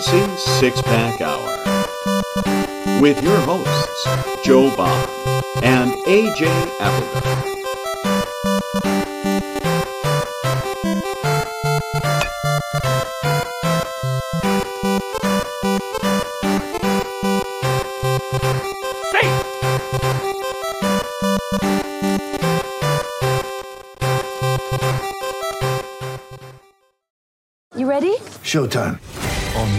Fantasy Six-Pack Hour with your hosts, Joe Bond and AJ Applegarth. Showtime. On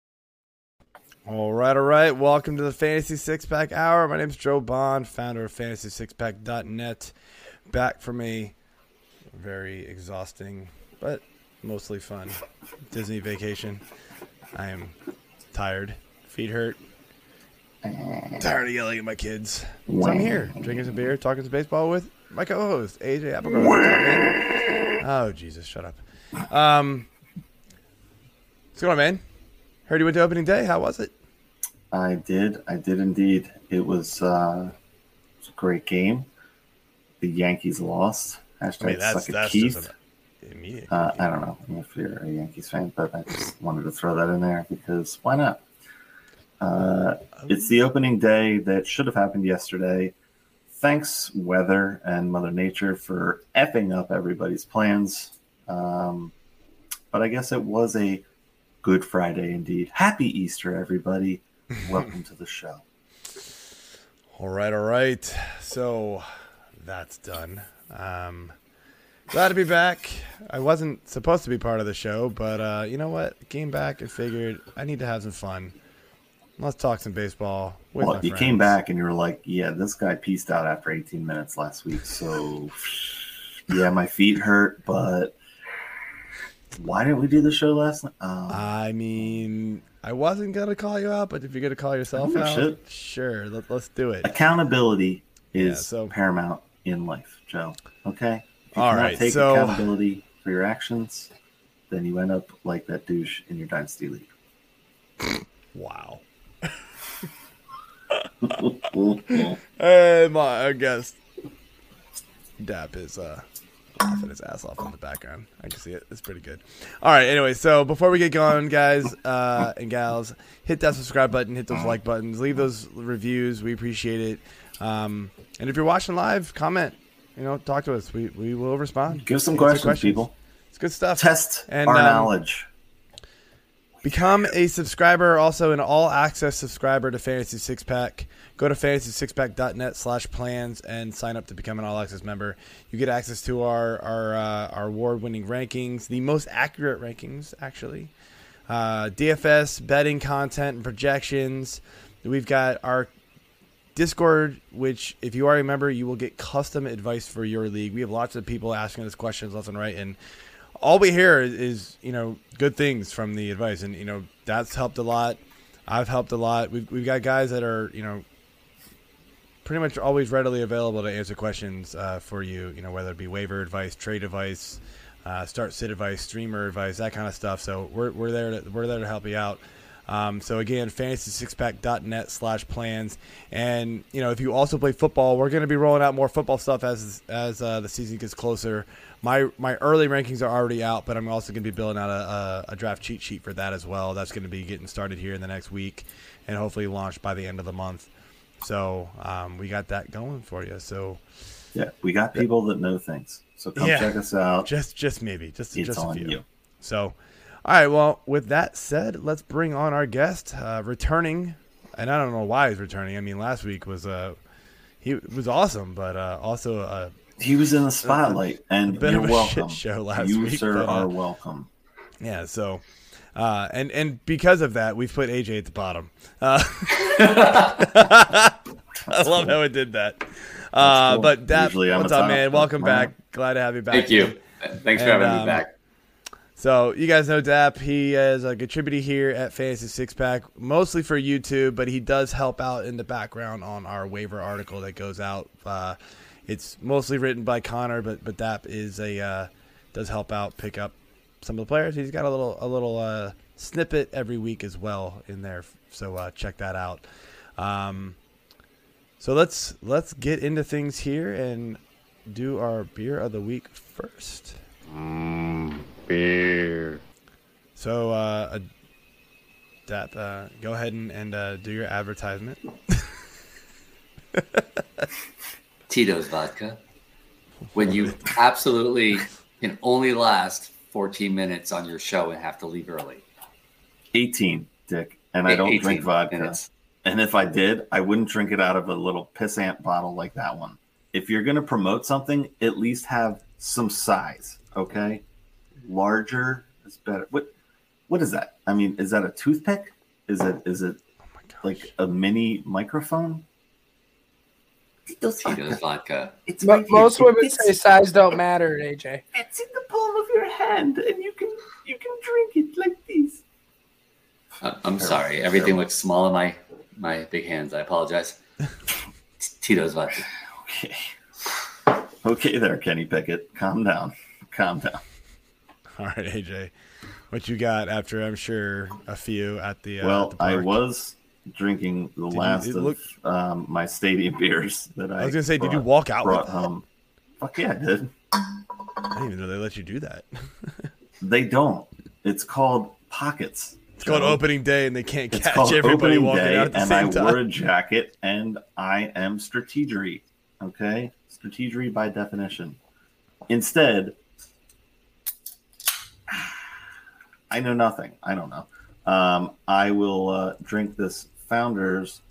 All right. Welcome to the Fantasy Six-Pack Hour. My name's Joe Bond, founder of FantasySixPack.net. Back from a very exhausting, but mostly fun Disney vacation. I am tired. Feet hurt. Tired of yelling at my kids. So I'm here, drinking some beer, talking some baseball with my co-host, AJ Applegarth. Oh, Jesus, shut up. What's going on, man? Heard you went to opening day. How was it? I did indeed. It was a great game. The Yankees lost. Hashtag that's Keith. Just an immediate I don't know if you're a Yankees fan, but I just wanted to throw that in there because why not? It's the opening day that should have happened yesterday. Thanks, weather and Mother Nature, for effing up everybody's plans. But I guess it was a Good Friday, indeed. Happy Easter, everybody. Welcome to the show. All right. So that's done. Glad to be back. I wasn't supposed to be part of the show, but you know what? Came back and figured I need to have some fun. Let's talk some baseball with my friends. You came back and you were like, yeah, this guy peaced out after 18 minutes last week. So, yeah, my feet hurt, but... Why didn't we do the show last night? I mean, I wasn't going to call you out, but if you're going to call yourself out, sure, let's do it. Accountability is paramount in life, Joe. Okay? If you cannot take accountability for your actions, then you end up like that douche in your Dynasty League. Wow. Hey, my guest, Dap is... laughing his ass off in the background. I can see it. It's pretty good. All right. Anyway, so before we get going, guys and gals, hit that subscribe button, hit those like buttons, leave those reviews. We appreciate it. And if you're watching live, comment. You know, talk to us. We will respond. Give some questions, people. It's good stuff. Test our knowledge. Become a subscriber, also an all-access subscriber to Fantasy Six-Pack. Go to FantasySixPack.net/plans and sign up to become an all-access member. You get access to our award-winning rankings, the most accurate rankings, actually. DFS, betting content, and projections. We've got our Discord, which if you are a member, you will get custom advice for your league. We have lots of people asking us questions left and right, and all we hear is, you know, good things from the advice, and, you know, that's helped a lot. I've helped a lot. We've got guys that are, you know, pretty much always readily available to answer questions for you, you know, whether it be waiver advice, trade advice, start-sit advice, streamer advice, that kind of stuff. So we're there to help you out. So again, fantasysixpack.net/plans. And, you know, if you also play football, we're going to be rolling out more football stuff as the season gets closer. My early rankings are already out, but I'm also going to be building out a draft cheat sheet for that as well. That's going to be getting started here in the next week and hopefully launched by the end of the month. So we got that going for you. So yeah, we got people that know things. So come check us out. Just maybe. Just a few. You. So all right, well, with that said, let's bring on our guest, returning, and I don't know why he's returning. I mean, last week was he was awesome, but also he was in the spotlight, and you're welcome. Shit show last you week, sir, but, are welcome. Yeah, so and because of that, we've put AJ at the bottom. I love how it did that. Cool. But Dap, what's up, man? Welcome back. Glad to have you back. Thank you. Thanks for having me back. So you guys know Dap. He is a contributor here at Fantasy Six Pack, mostly for YouTube, but he does help out in the background on our waiver article that goes out. It's mostly written by Connor, but Dap is does help out pick up some of the players. He's got a little snippet every week as well in there, so check that out. So let's get into things here and do our beer of the week first. Beer. So Dap, go ahead and do your advertisement. Tito's vodka. When you absolutely can only last 14 minutes on your show and have to leave early. 18, Dick. And I don't drink vodka. Minutes. And if I did, I wouldn't drink it out of a little pissant bottle like that one. If you're going to promote something, at least have some size, okay? Larger is better. What is that? I mean, is that a toothpick? Is it like a mini microphone? Tito's vodka. It's most women say size don't matter, AJ. It's in the palm of your hand, and you can drink it like this. I'm sorry. Everything looks small in my big hands. I apologize. Tito's vodka. Okay there, Kenny Pickett. Calm down. All right, AJ, what you got after, I'm sure, a few at the Well, at the park? I was drinking the last of my stadium beers that I was going to say, did you walk out with home? Fuck yeah, I did. I didn't even know they let you do that. They don't. It's called pockets. It's called opening day, and they can't catch everybody walking out at the same time. And I wore a jacket, and I am strategery. Okay? Strategery by definition. Instead... I know nothing. I don't know. I will drink this Founders.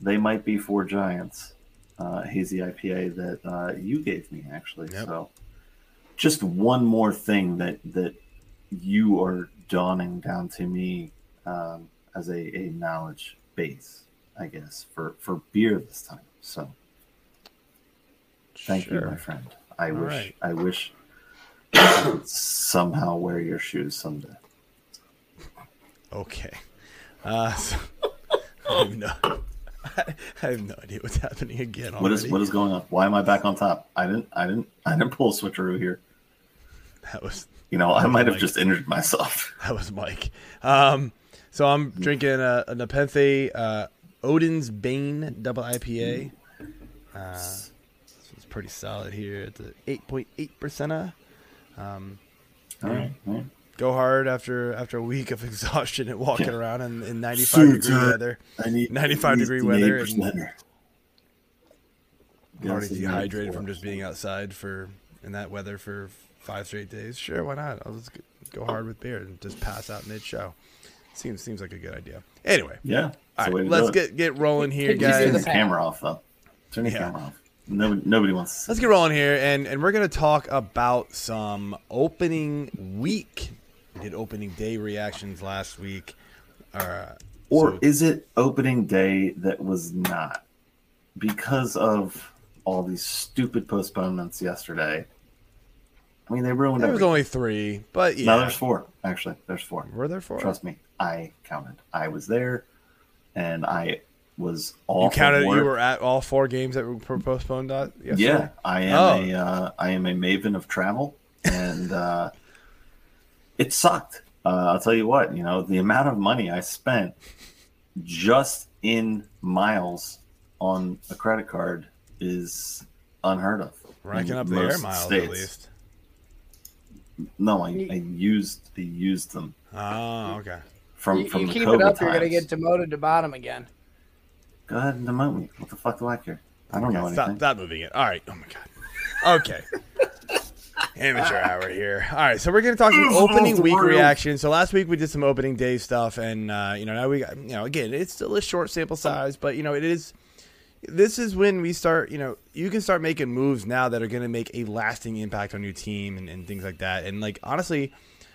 They might be four Giants. Hazy IPA that you gave me, actually. Yep. So just one more thing that you are dawning down to me as a knowledge base, I guess, for beer this time. So thank you, my friend. I wish somehow wear your shoes someday. Okay. I have no idea what's happening again. What is going on? Why am I back on top? I didn't pull a switcheroo here. That was I might have just injured myself. That was Mike. So I'm drinking a Nepenthe Odin's Bane double IPA. This is pretty solid here. It's an 8.8%. All right. Go hard after a week of exhaustion and walking around in 95 degree weather. And already dehydrated from just being outside in that weather for 5 straight days. Sure, why not? I'll just go hard with beer and just pass out mid show. Seems like a good idea. Anyway, yeah. All right, let's get rolling here, guys. Turn the camera off, though. Turn the camera off. Nobody wants to. Let's get rolling here, and we're going to talk about some opening week. We did opening day reactions last week. Is it opening day that was not? Because of all these stupid postponements yesterday. I mean, they ruined it. There was only 3, but yeah. No, there's 4, actually. There's 4. Were there 4? Trust me. I counted. I was there, and I... was all you counted? You were at all 4 games that were postponed. Yesterday? Yeah, I am a maven of travel, and it sucked. I'll tell you what, the amount of money I spent just in miles on a credit card is unheard of. Racking up the air miles states. At least. No, I used them. Oh, okay. From you keep COVID it up, times. You're gonna get demoted to bottom again. Go ahead and demote me. What the fuck do I care? I don't know anything. Stop moving it. All right. Oh, my God. Okay. Amateur hour here. All right. So we're going to talk some opening week reactions. So last week we did some opening day stuff. And, now we got, again, it's still a short sample size. But, it is. This is when we start, you can start making moves now that are going to make a lasting impact on your team and things like that. And, honestly,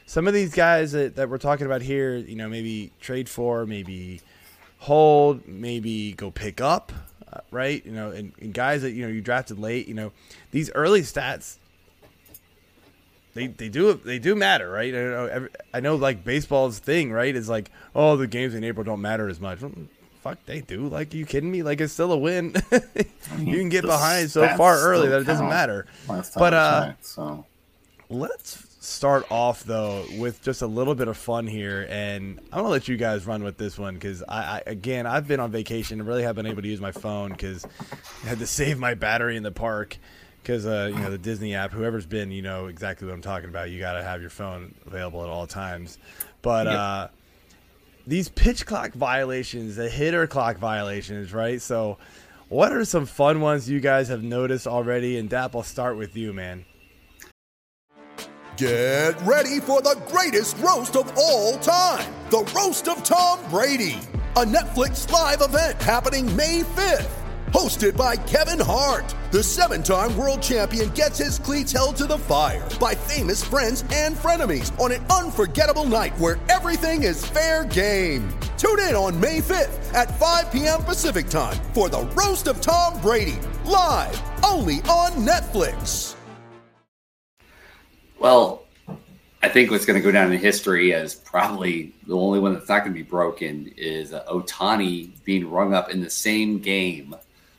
some of these guys that we're talking about here, maybe trade for, maybe – hold, maybe go pick up, right? And guys that you drafted late, these early stats They do matter, right? I know like baseball's thing, right, is like, oh, the games in April don't matter as much. Fuck, they do. Like, are you kidding me? Like, it's still a win. You can get behind so far early that it doesn't matter. But let's start off though with just a little bit of fun here, and I'm gonna let you guys run with this one because I've been on vacation and really haven't been able to use my phone because I had to save my battery in the park. Because, the Disney app, whoever's been, you know exactly what I'm talking about. You got to have your phone available at all times. But these pitch clock violations, the hitter clock violations, right? So what are some fun ones you guys have noticed already? And, Dap, I'll start with you, man. Get ready for the greatest roast of all time. The Roast of Tom Brady. A Netflix live event happening May 5th. Hosted by Kevin Hart, the seven-time world champion gets his cleats held to the fire by famous friends and frenemies on an unforgettable night where everything is fair game. Tune in on May 5th at 5 p.m. Pacific time for The Roast of Tom Brady, live only on Netflix. Well, I think what's going to go down in history as probably the only one that's not going to be broken is Ohtani being rung up in the same game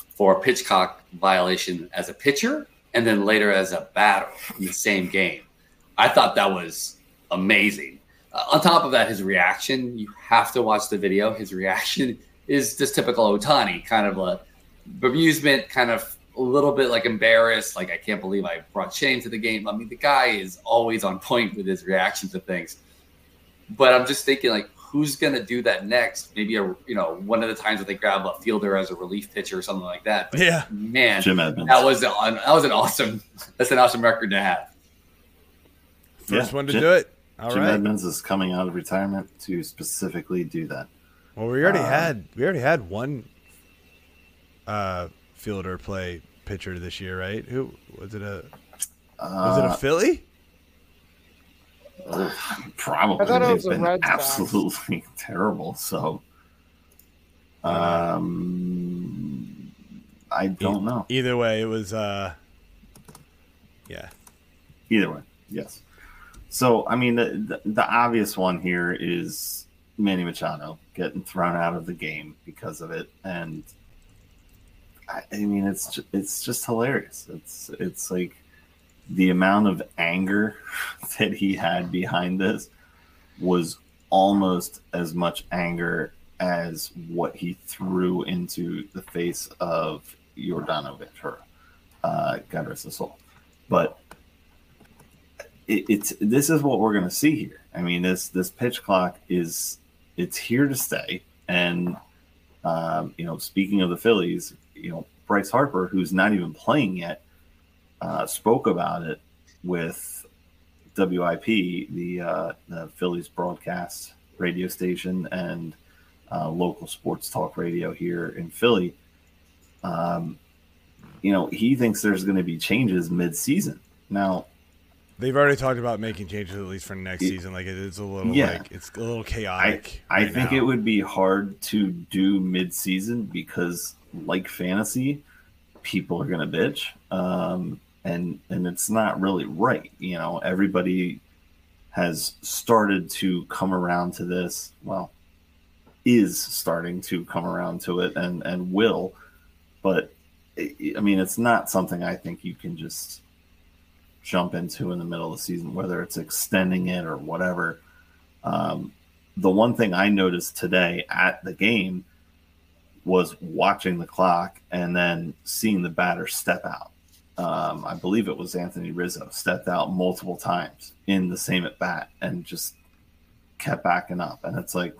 for a pitch clock violation as a pitcher and then later as a batter in the same game. I thought that was amazing. On top of that, his reaction, you have to watch the video. His reaction is just typical Ohtani, kind of a bemusement, kind of a little bit like embarrassed, like I can't believe I brought shame to the game. I mean, the guy is always on point with his reaction to things. But I'm just thinking, like, who's going to do that next? Maybe one of the times that they grab a fielder as a relief pitcher or something like that. But yeah, man, Jim Edmonds. That's an awesome record to have. First one to do it. All right. Jim Edmonds is coming out of retirement to specifically do that. Well, we already had one fielder play pitcher this year, right? Who was it? Was it a Philly? Probably. They've been absolutely terrible. So, I don't know. Either way, it was. Either way, yes. So, I mean, the obvious one here is Manny Machado getting thrown out of the game because of it, and I mean, it's just hilarious. It's like, the amount of anger that he had behind this was almost as much anger as what he threw into the face of Jordano Ventura, God rest his soul. But this is what we're going to see here. I mean, this pitch clock it's here to stay. And speaking of the Phillies, Bryce Harper, who's not even playing yet, spoke about it with WIP, the Phillies broadcast radio station and local sports talk radio here in Philly. He thinks there's going to be changes mid-season. Now, they've already talked about making changes at least for next season. Like it's a little chaotic. I think it would be hard to do mid-season because, like fantasy, people are going to bitch. And it's not really right. Everybody has started to come around to this. Well, is starting to come around to it and will. But, I mean, it's not something I think you can just jump into in the middle of the season, whether it's extending it or whatever. The one thing I noticed today at the game was watching the clock and then seeing the batter step out. I believe it was Anthony Rizzo stepped out multiple times in the same at bat and just kept backing up. And it's like,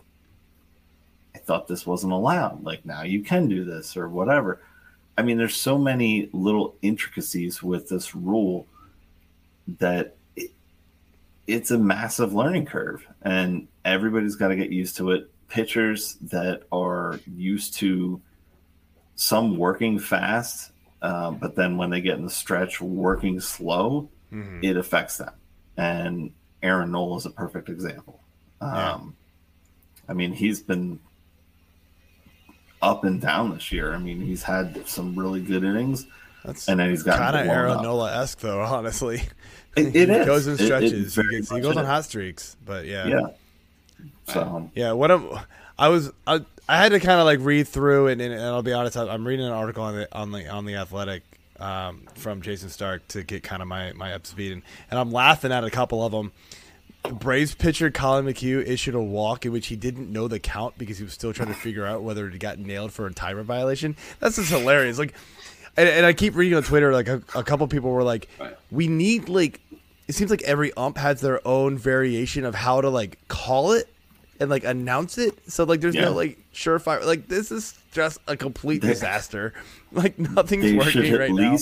I thought this wasn't allowed. Like, now you can do this or whatever. I mean, there's so many little intricacies with this rule that it's a massive learning curve, and everybody's got to get used to it. Pitchers that are used to some working fast, but then when they get in the stretch working slow, it affects them. And Aaron Nola is a perfect example. I mean, he's been up and down this year. I mean, he's had some really good innings. That's and then he's got kind of Aaron Nola-esque, though. Honestly, it goes in stretches. He goes on hot streaks, but yeah. So yeah, I had to kind of like read through, and I'll be honest, I'm reading an article on the Athletic from Jason Stark to get kind of my up speed, and I'm laughing at a couple of them. Braves pitcher Colin McHugh issued a walk in which he didn't know the count because he was still trying to figure out whether he got nailed for a timer violation. That's just hilarious. Like, and I keep reading on Twitter, like a couple people were like, we need like, it seems like every ump has their own variation of how to like call it and like announce it. So like, there's no like surefire, like this is just a complete disaster. Like nothing's working right now.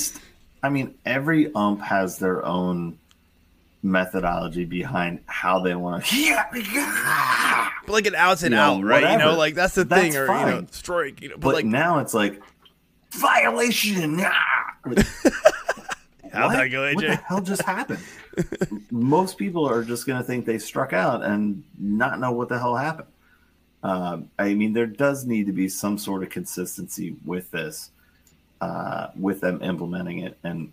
I mean, every ump has their own methodology behind how they want to but like an out's and out, right? Whatever. You know, like that's the thing, that's fine. You know, strike. You know, but like now it's like violation. How'd that go, AJ? What the hell just happened? Most people are just going to think they struck out and not know what the hell happened. I mean, there does need to be some sort of consistency with this, with them implementing it, and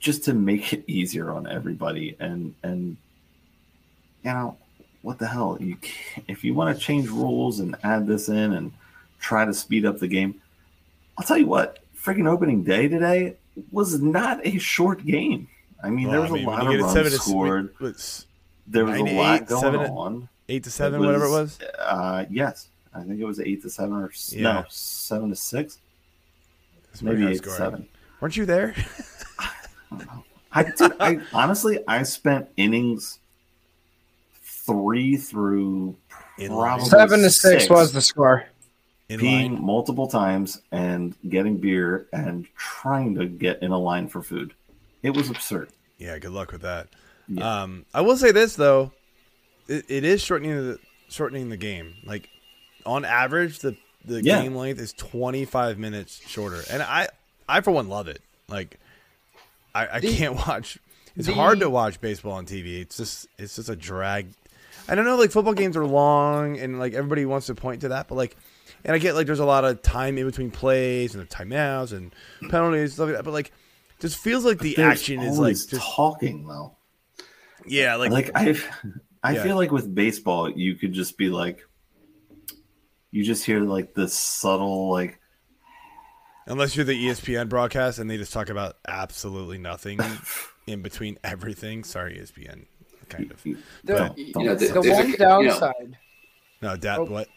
just to make it easier on everybody. And you know, what the hell? You can't, if you want to change rules and add this in and try to speed up the game, I'll tell you what, freaking opening day today was not a short game. I mean, there was a lot of runs scored. There was a lot going on. 8-7, whatever it was? Yes. I think it was 8-7 or no, 7-6. Maybe 8-7. Weren't you there? I honestly, I spent innings 3 through probably 7-6 was the score. Peeing multiple times and getting beer and trying to get in a line for food. It was absurd. Yeah, good luck with that. Yeah. I will say this though, it is shortening the game. Like on average, the game length is 25 minutes shorter, and I for one love it. Like. I can't watch. It's hard to watch baseball on TV. It's just a drag. I don't know. Like football games are long, and like everybody wants to point to that, but like, and I get like there's a lot of time in between plays and timeouts and penalties stuff like that. But like, just feels like the action is like just talking though. Yeah, like I feel like with baseball you could just be like, you just hear like this subtle like. Unless you're the ESPN broadcast and they just talk about absolutely nothing in between everything. Sorry, ESPN, kind of. The one downside. No, Dap, what?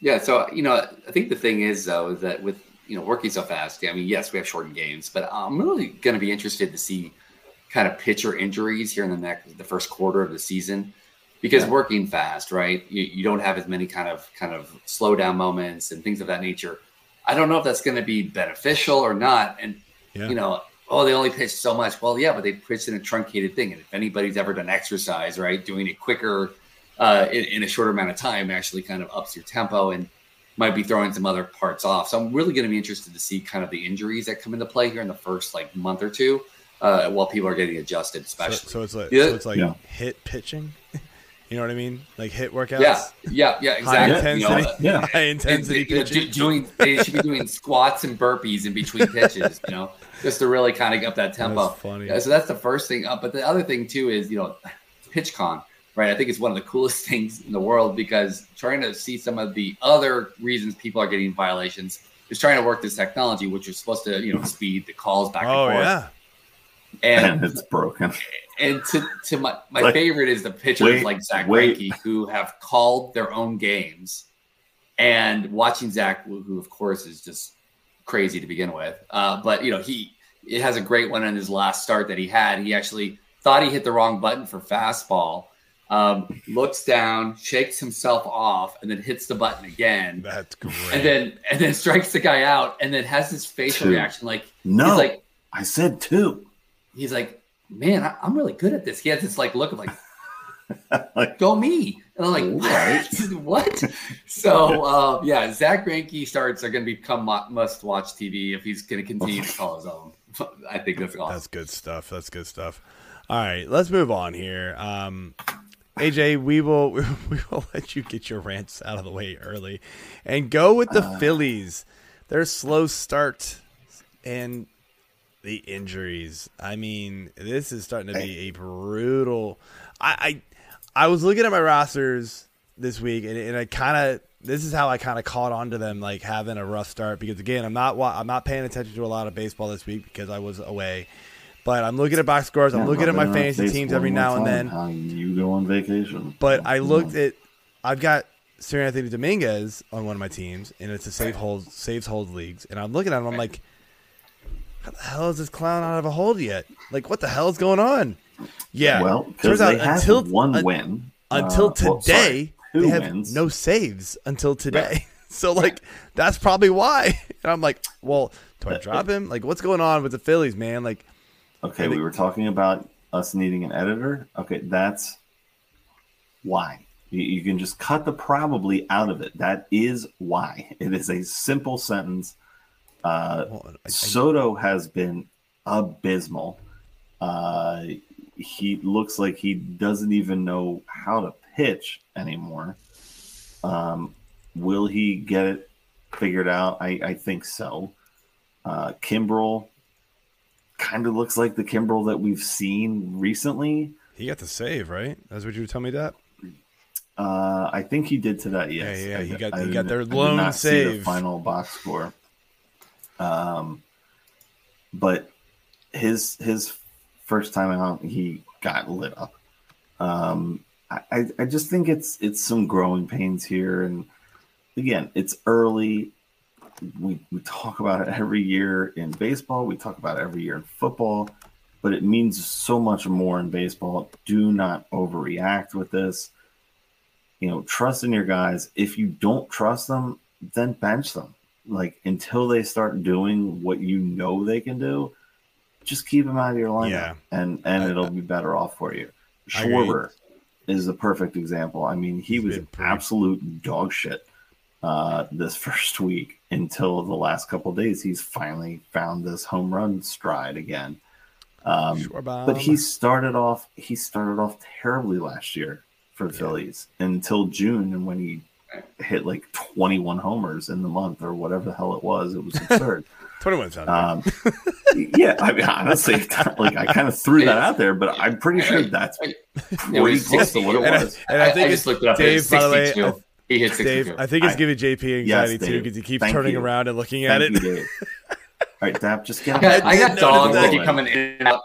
Yeah, so, you know, I think the thing is, though, is that with, you know, working so fast, I mean, yes, we have shortened games, but I'm really going to be interested to see kind of pitcher injuries here in the first quarter of the season. Because working fast, right, you don't have as many kind of slow down moments and things of that nature. I don't know if that's going to be beneficial or not. And, you know, they only pitched so much. Well, yeah, but they pitched in a truncated thing. And if anybody's ever done exercise, right, doing it quicker in a shorter amount of time actually kind of ups your tempo and might be throwing some other parts off. So I'm really going to be interested to see kind of the injuries that come into play here in the first, like, month or two while people are getting adjusted, especially. So it's like, hit pitching? You know what I mean? Like hit workouts. Yeah, exactly. High intensity pitching. They should be doing squats and burpees in between pitches, you know, just to really kind of get up that tempo. That's funny. So that's the first thing up. But the other thing too is, you know, PitchCon, right? I think it's one of the coolest things in the world because trying to see some of the other reasons people are getting violations is trying to work this technology, which is supposed to, you know, speed the calls back and forth. Yeah. And it's broken. And to my like, favorite is the pitchers like Zach Greinke who have called their own games, and watching Zach, who of course is just crazy to begin with. But you know, it has a great one in his last start that he had. He actually thought he hit the wrong button for fastball, looks down, shakes himself off, and then hits the button again. That's great. And then strikes the guy out, and then has his facial reaction like no, like I said two. He's like, man, I'm really good at this. He has this like look of like go me. And I'm like, what? So yeah, Zach Greinke starts are going to become must watch TV if he's going to continue to call his own. I think that's awesome. That's good stuff. All right, let's move on here. AJ, we will let you get your rants out of the way early and go with the Phillies. Their slow start and the injuries. I mean, this is starting to be a brutal. I was looking at my rosters this week, and I kind of, this is how I kind of caught on to them, like having a rough start, because again, I'm not paying attention to a lot of baseball this week because I was away. But I'm looking at box scores. I'm looking at my fantasy teams every now and then. How you go on vacation? But I looked at, I've got Seranthony Dominguez on one of my teams, and it's a saves hold leagues. And I'm looking at him. I'm like, how the hell is this clown out of a hold yet? Like, what the hell is going on? Yeah. Well, because they have one win until today. Well, they have wins. No saves until today. Right. So, like, that's probably why. And I'm like, well, do I drop him? Like, what's going on with the Phillies, man? Like. Okay, we were talking about us needing an editor. Okay, that's why. You can just cut the probably out of it. That is why. It is a simple sentence. Soto has been abysmal. He looks like he doesn't even know how to pitch anymore. Will he get it figured out? I think so. Kimbrel kind of looks like the Kimbrel that we've seen recently. He got the save, right? That's what you were telling me, Dap? I think he did today, yes. Yeah, he got their lone save. I did not see the final box score. But his first time out, he got lit up. I just think it's some growing pains here. And again, it's early. We talk about it every year in baseball. We talk about it every year in football, but it means so much more in baseball. Do not overreact with this. You know, trust in your guys. If you don't trust them, then bench them. Like, until they start doing what you know they can do, just keep them out of your lineup, and it'll be better off for you. Schwarber is a perfect example. I mean, he was absolute dog shit this first week until the last couple of days. He's finally found this home run stride again. But he started off terribly last year for Phillies until June, and when he hit like 21 homers in the month or whatever the hell it was absurd. 21 times. Yeah, I mean, honestly, like, I kind of threw that out there, but I'm pretty sure that's pretty close to what it was. And I think I just looked it up. Dave, by the way, he hits 62. Dave, I think it's giving JP anxiety too, because he keeps turning around and looking at it. All right, Dap, just get it. I got dogs that keep coming in and out.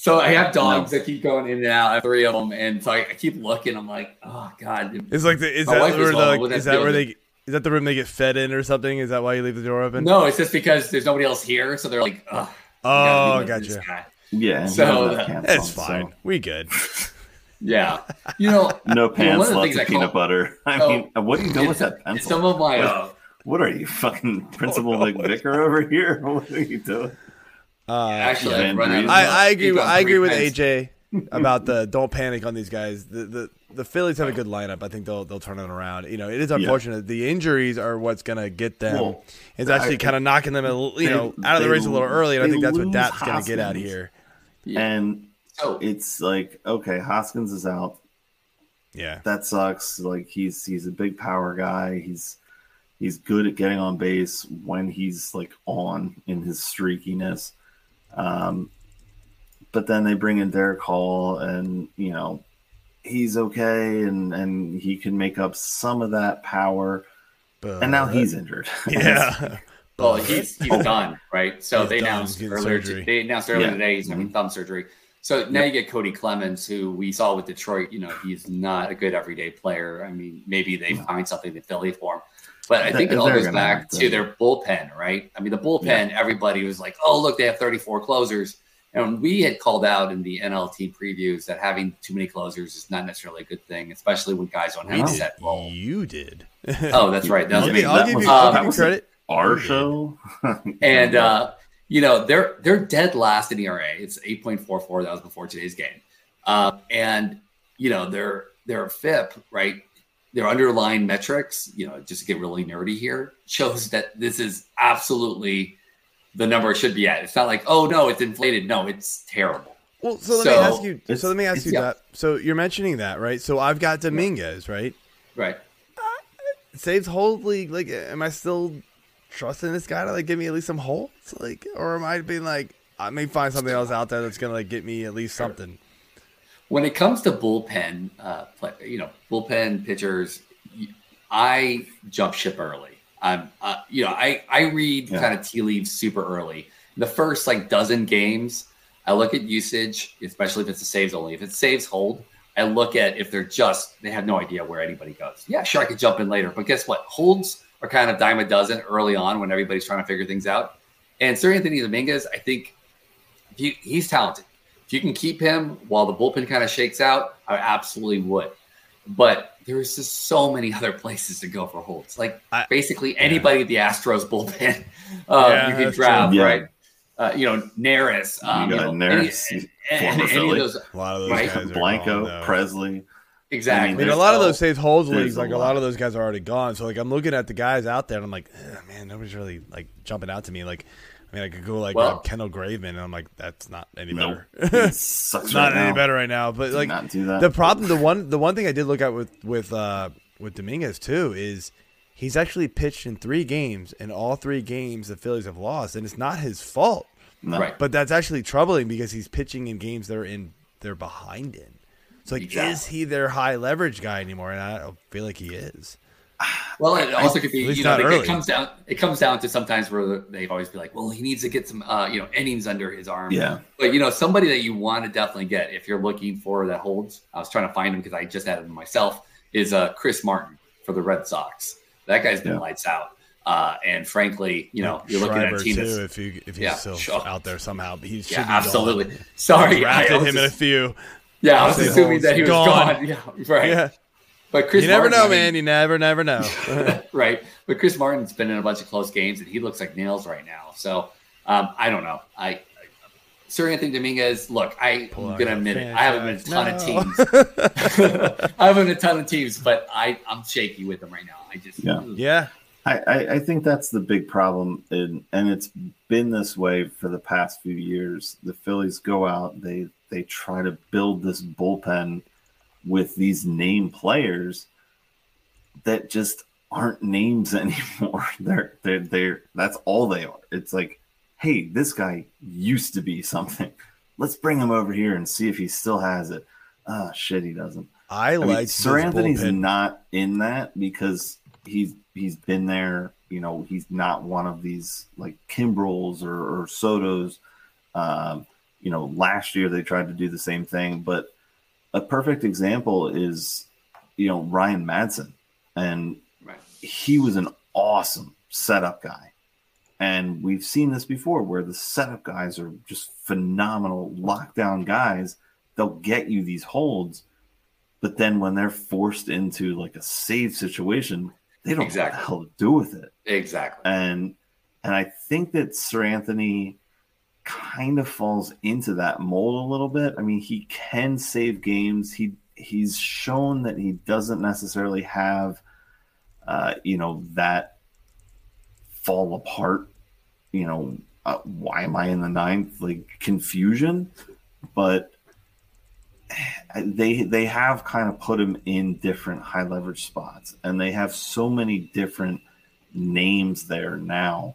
So I have dogs that keep going in and out. I have three of them, and so I keep looking. I'm like, oh god, dude. It's like, is that the room they get fed in or something? Is that why you leave the door open? No, it's just because there's nobody else here, so they're like, oh, gotcha. Yeah, so it's fine. So. We good. Yeah, you know, no pants, lots of peanut butter. I mean, what are you doing with that pencil? Some of my, what are you, fucking principal vicar over here? What are you doing? Actually, I agree with AJ about the don't panic on these guys. The Phillies have a good lineup. I think they'll turn it around. You know, it is unfortunate the injuries are what's gonna get them. Well, it's actually kind of knocking them, out of the race a little early, and I think that's what Dap's gonna get out of here. Yeah. And it's like, okay, Hoskins is out. Yeah, that sucks. Like, he's a big power guy. He's good at getting on base when he's like on in his streakiness. But then they bring in Derek Hall, and you know, he's okay, and he can make up some of that power. But, and now he's injured. Yeah. Well, he's done, right? So they announced earlier today he's having thumb surgery. So now you get Cody Clemens, who we saw with Detroit. You know, he's not a good everyday player. I mean, maybe they find something to Philly for him. But I think it all goes back to their bullpen, right? I mean, the bullpen, everybody was like, oh, look, they have 34 closers. And we had called out in the NLT previews that having too many closers is not necessarily a good thing, especially when guys don't have a set role. You did. Oh, that's right. That was me. I'll give you credit. Our show. And, you know, they're dead last in ERA. It's 8.44. That was before today's game. And, you know, their FIP, right? Their underlying metrics, you know, just to get really nerdy here, shows that this is absolutely the number it should be at. It's not like, oh no, it's inflated. No, it's terrible. Well, let me ask you that. So you're mentioning that, right? So I've got Dominguez, right? Right. Saves hold league. Like, am I still trusting this guy to like give me at least some holds? Like, or am I being like, I may find something else out there that's going to like get me at least something. When it comes to bullpen, bullpen pitchers, I jump ship early. I read kind of tea leaves super early. The first like dozen games, I look at usage, especially if it's a saves only. If it's saves hold, I look at if they're just, they have no idea where anybody goes. Yeah, sure, I could jump in later, but guess what? Holds are kind of dime a dozen early on when everybody's trying to figure things out. And Seranthony Dominguez, I think he's talented. If you can keep him while the bullpen kind of shakes out, I absolutely would. But there's just so many other places to go for holds. Like basically anybody at the Astros bullpen you can draft, right? Neris. Any of those, a lot of those guys are Blanco, gone, Presley. Exactly. A lot of those saves holds leagues, like a lot of those guys are already gone. So like I'm looking at the guys out there and I'm like, man, nobody's really like jumping out to me. Like, I mean, I could go like Kendall Graveman, and I'm like, that's not any better. It sucks not right any now. Better right now. But like the problem, the one thing I did look at with Dominguez too is he's actually pitched in 3 games, and all 3 games the Phillies have lost, and it's not his fault. No. Right. But that's actually troubling because he's pitching in games they're behind in. So like, is he their high leverage guy anymore? And I don't feel like he is. Well, it also could be, it comes down to sometimes where they always be like, well, he needs to get some, innings under his arm. Yeah. But, somebody that you want to definitely get if you're looking for that holds, I was trying to find him because I just had him myself, is Chris Martin for the Red Sox. That guy's been lights out. And frankly, you're looking at a team too, if he's still out there somehow. But he's absolutely. Gone. Sorry. I drafted him in a few. Yeah, I was assuming that he was gone. Yeah, right. Yeah. But Chris, you never know, man. You never know. Right. But Chris Martin's been in a bunch of close games, and he looks like nails right now. So I don't know. Seranthony Dominguez, look, I'm going to admit it. I haven't been a ton of teams. I haven't been a ton of teams, but I'm shaky with them right now. I just I think that's the big problem, and it's been this way for the past few years. The Phillies go out, they try to build this bullpen with these name players that just aren't names anymore. They're that's all they are. It's like, hey, this guy used to be something. Let's bring him over here and see if he still has it. Ah, shit, he doesn't. I mean, Seranthony's not in that because he's been there. He's not one of these like Kimbrels or Sotos. Last year they tried to do the same thing, but a perfect example is, Ryan Madsen, and he was an awesome setup guy. And we've seen this before where the setup guys are just phenomenal lockdown guys. They'll get you these holds, but then when they're forced into like a save situation, they don't know what the hell to do with it. Exactly. And I think that Seranthony kind of falls into that mold a little bit. I mean, he can save games. He's shown that he doesn't necessarily have, that fall apart, why am I in the ninth? Like confusion, but they have kind of put him in different high leverage spots, and they have so many different names there now.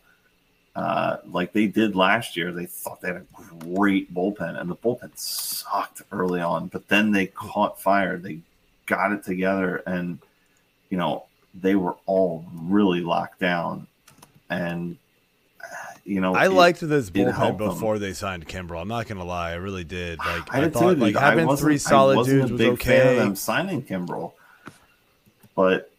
Like they did last year, they thought they had a great bullpen, and the bullpen sucked early on, but then they caught fire. They got it together, and, they were all really locked down. And, I liked this bullpen before they signed Kimbrel. I'm not going to lie. I really did. Like, I thought like having 3 solid dudes was okay. I wasn't a big fan of them signing Kimbrel, but,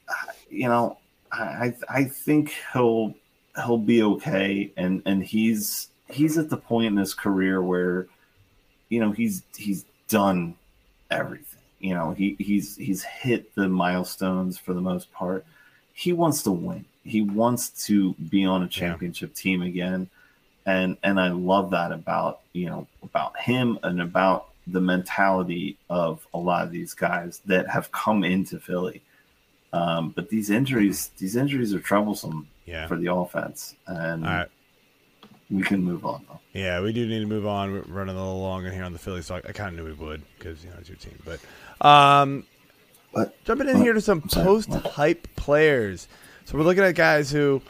I think he'll be okay, and he's at the point in his career where he's done everything. He's hit the milestones for the most part. He wants to win. He wants to be on a championship team again, and I love that about him and about the mentality of a lot of these guys that have come into Philly. But these injuries are troublesome for the offense, and we can move on though. Yeah, we do need to move on. We're running a little longer here on the Phillies talk. I kind of knew we would because it's your team. But jumping in here to some post-hype players. So we're looking at guys who,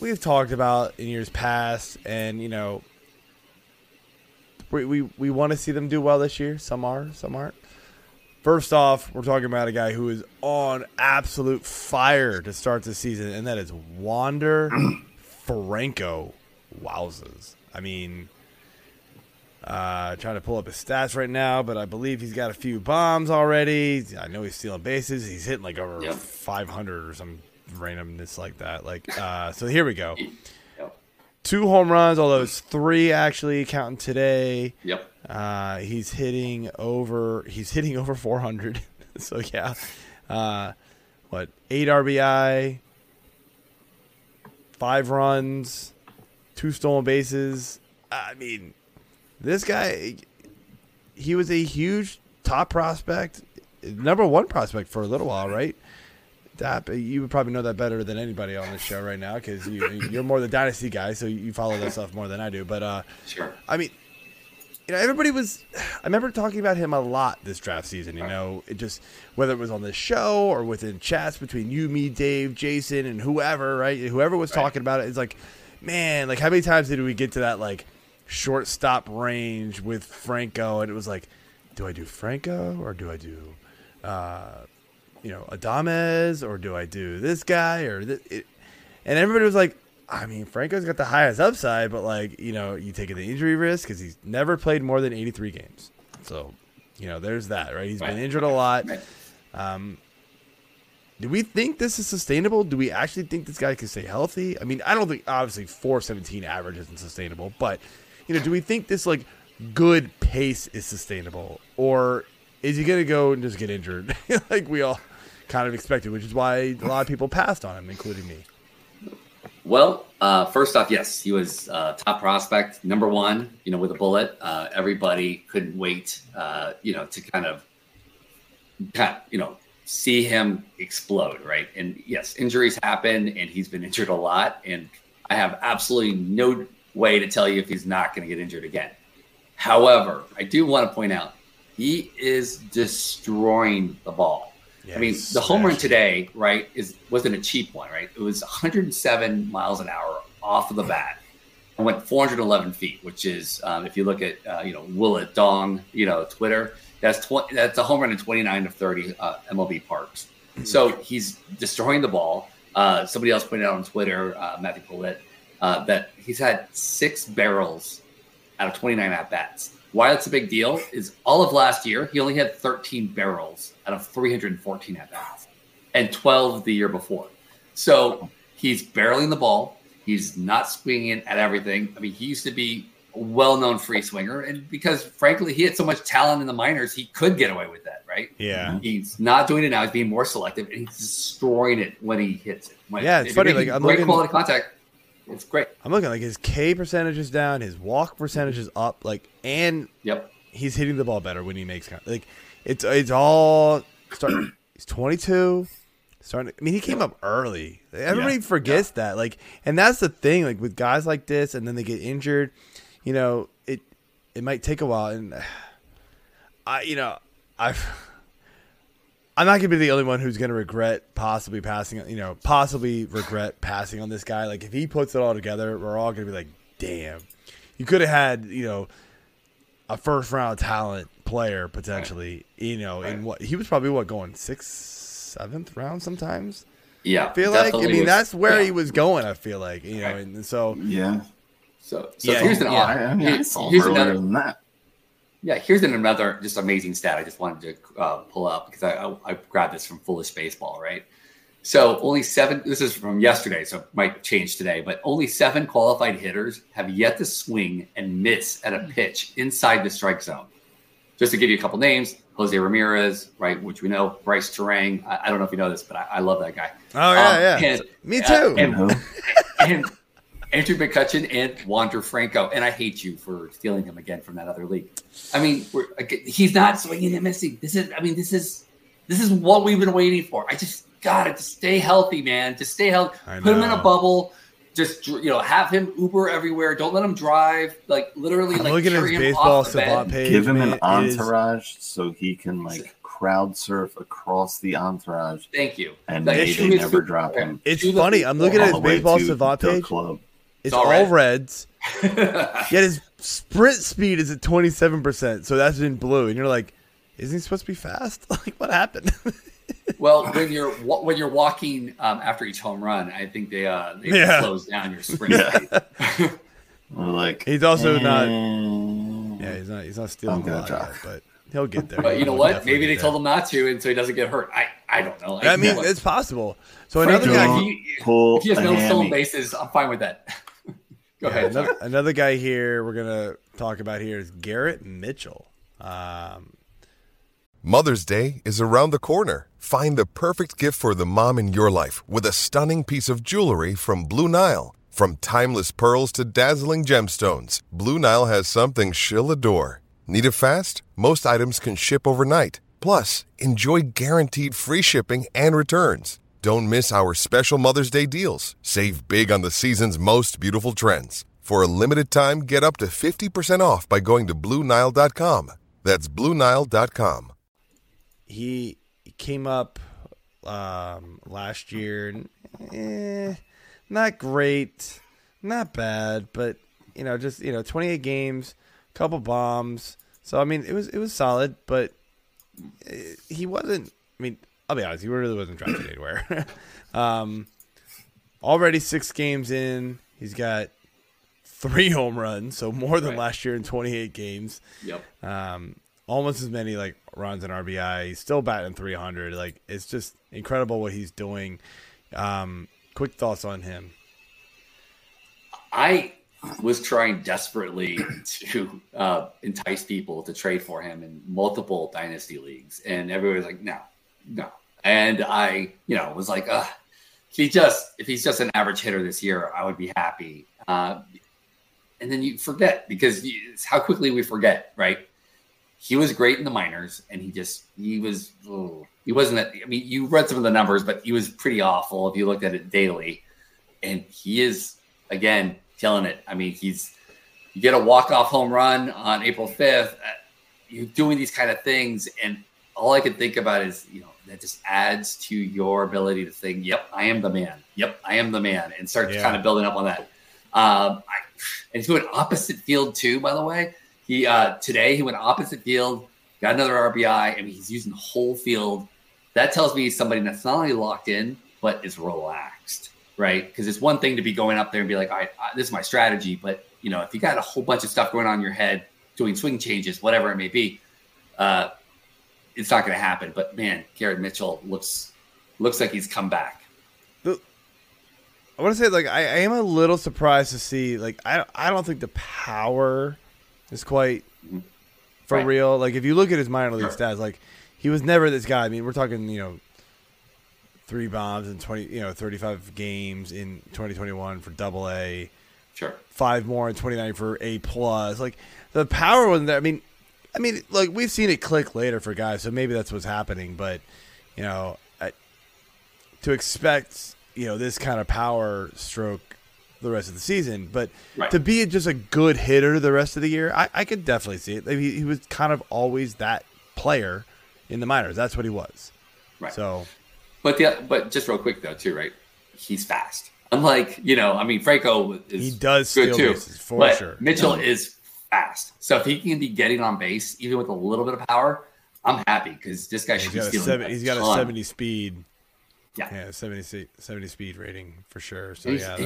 we've talked about in years past, and We want to see them do well this year. Some are, some aren't. First off, we're talking about a guy who is on absolute fire to start the season, and that is Wander Franco. Wowzers. I mean, trying to pull up his stats right now, but I believe he's got a few bombs already. I know he's stealing bases. He's hitting like over 500 or some randomness like that. Like, so here we go. 2 home runs, although it's 3 actually counting today. Yep. He's hitting over 400. So yeah. 8 RBI, 5 runs, 2 stolen bases. I mean, this guy, he was a huge top prospect, number 1 prospect for a little while, right? Dap, you would probably know that better than anybody on this show right now because you're more the dynasty guy, so you follow that stuff more than I do. But sure. I mean, everybody was. I remember talking about him a lot this draft season. It just whether it was on this show or within chats between you, me, Dave, Jason, and whoever, right? Whoever was talking about it, it's like, man, like how many times did we get to that like shortstop range with Franco? And it was like, do I do Franco or do I do? Adames, or do I do this guy? And everybody was like, I mean, Franco's got the highest upside, but, like, you take the injury risk because he's never played more than 83 games. So, there's that, right? He's been injured a lot. Do we think this is sustainable? Do we actually think this guy can stay healthy? I mean, I don't think, obviously, 417 average isn't sustainable, but, do we think this, like, good pace is sustainable? Or is he going to go and just get injured like we all kind of expected, which is why a lot of people passed on him, including me. Well, first off, yes, he was top prospect, number 1, with a bullet. Everybody couldn't wait, to kind of, see him explode, right? And yes, injuries happen, and he's been injured a lot. And I have absolutely no way to tell you if he's not going to get injured again. However, I do want to point out he is destroying the ball. Yes, I mean, the home run today, right, wasn't a cheap one, right? It was 107 miles an hour off of the bat. It went 411 feet, which is, if you look at, Will It Dong, Twitter, that's a home run in 29 of 30 MLB parks. So he's destroying the ball. Somebody else pointed out on Twitter, Matthew Collette, that he's had 6 barrels out of 29 at-bats. Why that's a big deal is all of last year, he only had 13 barrels out of 314 at-bats and 12 the year before. So he's barreling the ball. He's not swinging at everything. I mean, he used to be a well-known free swinger. And because, frankly, he had so much talent in the minors, he could get away with that, right? Yeah. He's not doing it now. He's being more selective, and he's destroying it when he hits it. It's funny. Like, great quality contact. It's great. I'm looking like his K percentage is down, his walk percentage is up, he's hitting the ball better when he makes it's all starting. He's 22. He came up early. Everybody forgets that. And that's the thing. With guys like this, and then they get injured. It might take a while. And I'm not gonna be the only one who's gonna regret passing on this guy. If he puts it all together, we're all gonna be like, damn, you could have had a first round talent player potentially. In what he was probably going 6th, 7th round sometimes. Yeah, I feel like that's where he was going. I feel like and so yeah. So here's an honor. Yeah, here's another than that. Yeah, here's another just amazing stat I just wanted to pull up because I grabbed this from Foolish Baseball, right? So only 7 – this is from yesterday, so it might change today. But only 7 qualified hitters have yet to swing and miss at a pitch inside the strike zone. Just to give you a couple names, Jose Ramirez, right, which we know, Bryce Turang. I don't know if you know this, but I love that guy. Oh, yeah. And, me too. And Andrew McCutchen and Wander Franco. And I hate you for stealing him again from that other league. I mean, he's not swinging and missing. This is what we've been waiting for. I just got it to stay healthy, man. Just stay healthy. Put him in a bubble. Just, have him Uber everywhere. Don't let him drive. Literally, look at his baseball savant page. Give him an entourage so he can, crowd surf across the entourage. Thank you. And they never drop him. It's funny. I'm looking at his baseball savant page. It's all reds. Yet his sprint speed is at 27%, so that's in blue. And you're like, isn't he supposed to be fast? Like, what happened? Well, when you're walking after each home run, I think it slows down your sprint speed. Like, he's also not. Yeah, he's not stealing the lot yet, but he'll get there. But you know what? Maybe they told him not to, and so he doesn't get hurt. I don't know. I mean, it's possible. So another guy, if he has no stolen bases, I'm fine with that. Go ahead. Another guy here we're gonna talk about here is Garrett Mitchell. Mother's Day is around the corner. Find the perfect gift for the mom in your life with a stunning piece of jewelry from Blue Nile. From timeless pearls to dazzling gemstones, Blue Nile has something she'll adore. Need it fast? Most items can ship overnight. Plus, enjoy guaranteed free shipping and returns. Don't miss our special Mother's Day deals. Save big on the season's most beautiful trends. For a limited time, get up to 50% off by going to BlueNile.com. That's BlueNile.com. He came up last year. Not great, not bad, but 28 games, couple bombs. So I mean, it was solid, but he wasn't. I mean, I'll be honest, he really wasn't drafted anywhere. Already 6 games in, he's got 3 home runs, so more than last year in 28 games. Yep. Almost as many like runs and RBI. He's still batting 300. Like, it's just incredible what he's doing. Quick thoughts on him. I was trying desperately to entice people to trade for him in multiple dynasty leagues, and everybody was like, no. And I, was like, if he's just an average hitter this year, I would be happy. And then you forget, because it's how quickly we forget, right? He was great in the minors, and he wasn't that. I mean, you read some of the numbers, but he was pretty awful if you looked at it daily. And he is, again, killing it. I mean, you get a walk-off home run on April 5th. You're doing these kind of things, and all I can think about is, that just adds to your ability to think, yep, I am the man. Yep, I am the man, and start kind of building up on that. And he's going opposite field too, by the way. He today he went opposite field, got another RBI. I mean, he's using the whole field. That tells me he's somebody that's not only locked in, but is relaxed, right? Because it's one thing to be going up there and be like, all right, this is my strategy. But, if you got a whole bunch of stuff going on in your head, doing swing changes, whatever it may be, it's not going to happen. But, man, Garrett Mitchell looks like he's come back. I want to say, like, I am a little surprised to see, like, I don't think the power is quite for real. Like, if you look at his minor league stats, like, he was never this guy. I mean, we're talking, 3 bombs in 35 games in 2021 for AA. Sure. 5 more in 29 for A+. Like, the power wasn't there. I mean, like, we've seen it click later for guys, so maybe that's what's happening. But, to expect, this kind of power stroke the rest of the season, but to be just a good hitter the rest of the year, I could definitely see it. Like, he was kind of always that player in the minors. That's what he was. Right. So, but just real quick though, too, right? He's fast. Unlike Franco is he does good too, for but sure. Mitchell is fast. So if he can be getting on base, even with a little bit of power, I'm happy because this guy should be stealing. He's got a 70 speed. Yeah, 70 speed rating for sure. So he's not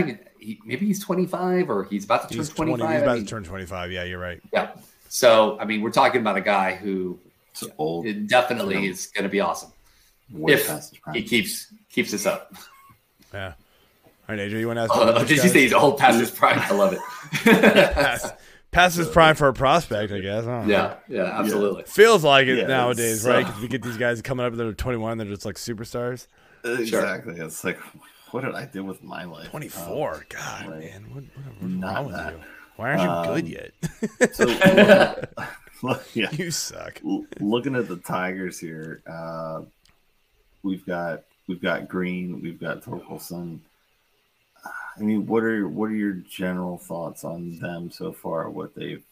even. Maybe he's 25, or he's about to turn 25. He's about to turn 25. Yeah, you're right. Yeah. So we're talking about a guy who old, definitely is going to be awesome if he keeps this up. Yeah. All right, AJ, you want to ask? Did you say he's old past his prime? I love it. Past his prime for a prospect, I guess. I yeah, absolutely. Feels like it nowadays, right? Because we get these guys coming up that are 21, they're just like superstars. Exactly. Sure. It's like, what did I do with my life? 24. God, like, man. What's wrong with you? Why aren't you good yet? You suck. Looking at the Tigers here, we've got Green, we've got Torkelson. I mean, what are your general thoughts on them so far? What they've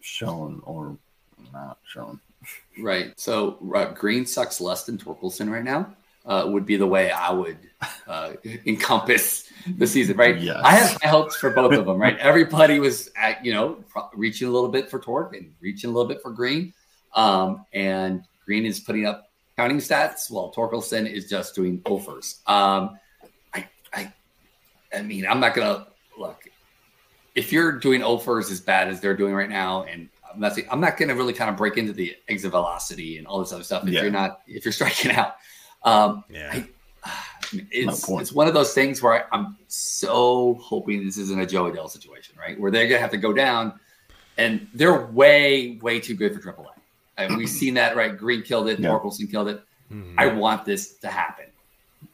shown or not shown? Right. So Green sucks less than Torkelson right now. would be the way I would encompass the season, right? Yes. I have high hopes for both of them, right? Everybody was, at, you know, reaching a little bit for Torp and reaching a little bit for Green. And Green is putting up counting stats while Torkelson is just doing offers. I mean, I'm not going to look. If you're doing offers as bad as they're doing right now, and I'm not going to really kind of break into the exit velocity and all this other stuff if you're striking out. It's one of those things where I'm so hoping this isn't a Joey Dell situation, right? Where they're gonna have to go down, and they're way, way too good for AAA. And we've seen that, right? Green killed it, Torkelson killed it. Mm-hmm. I want this to happen.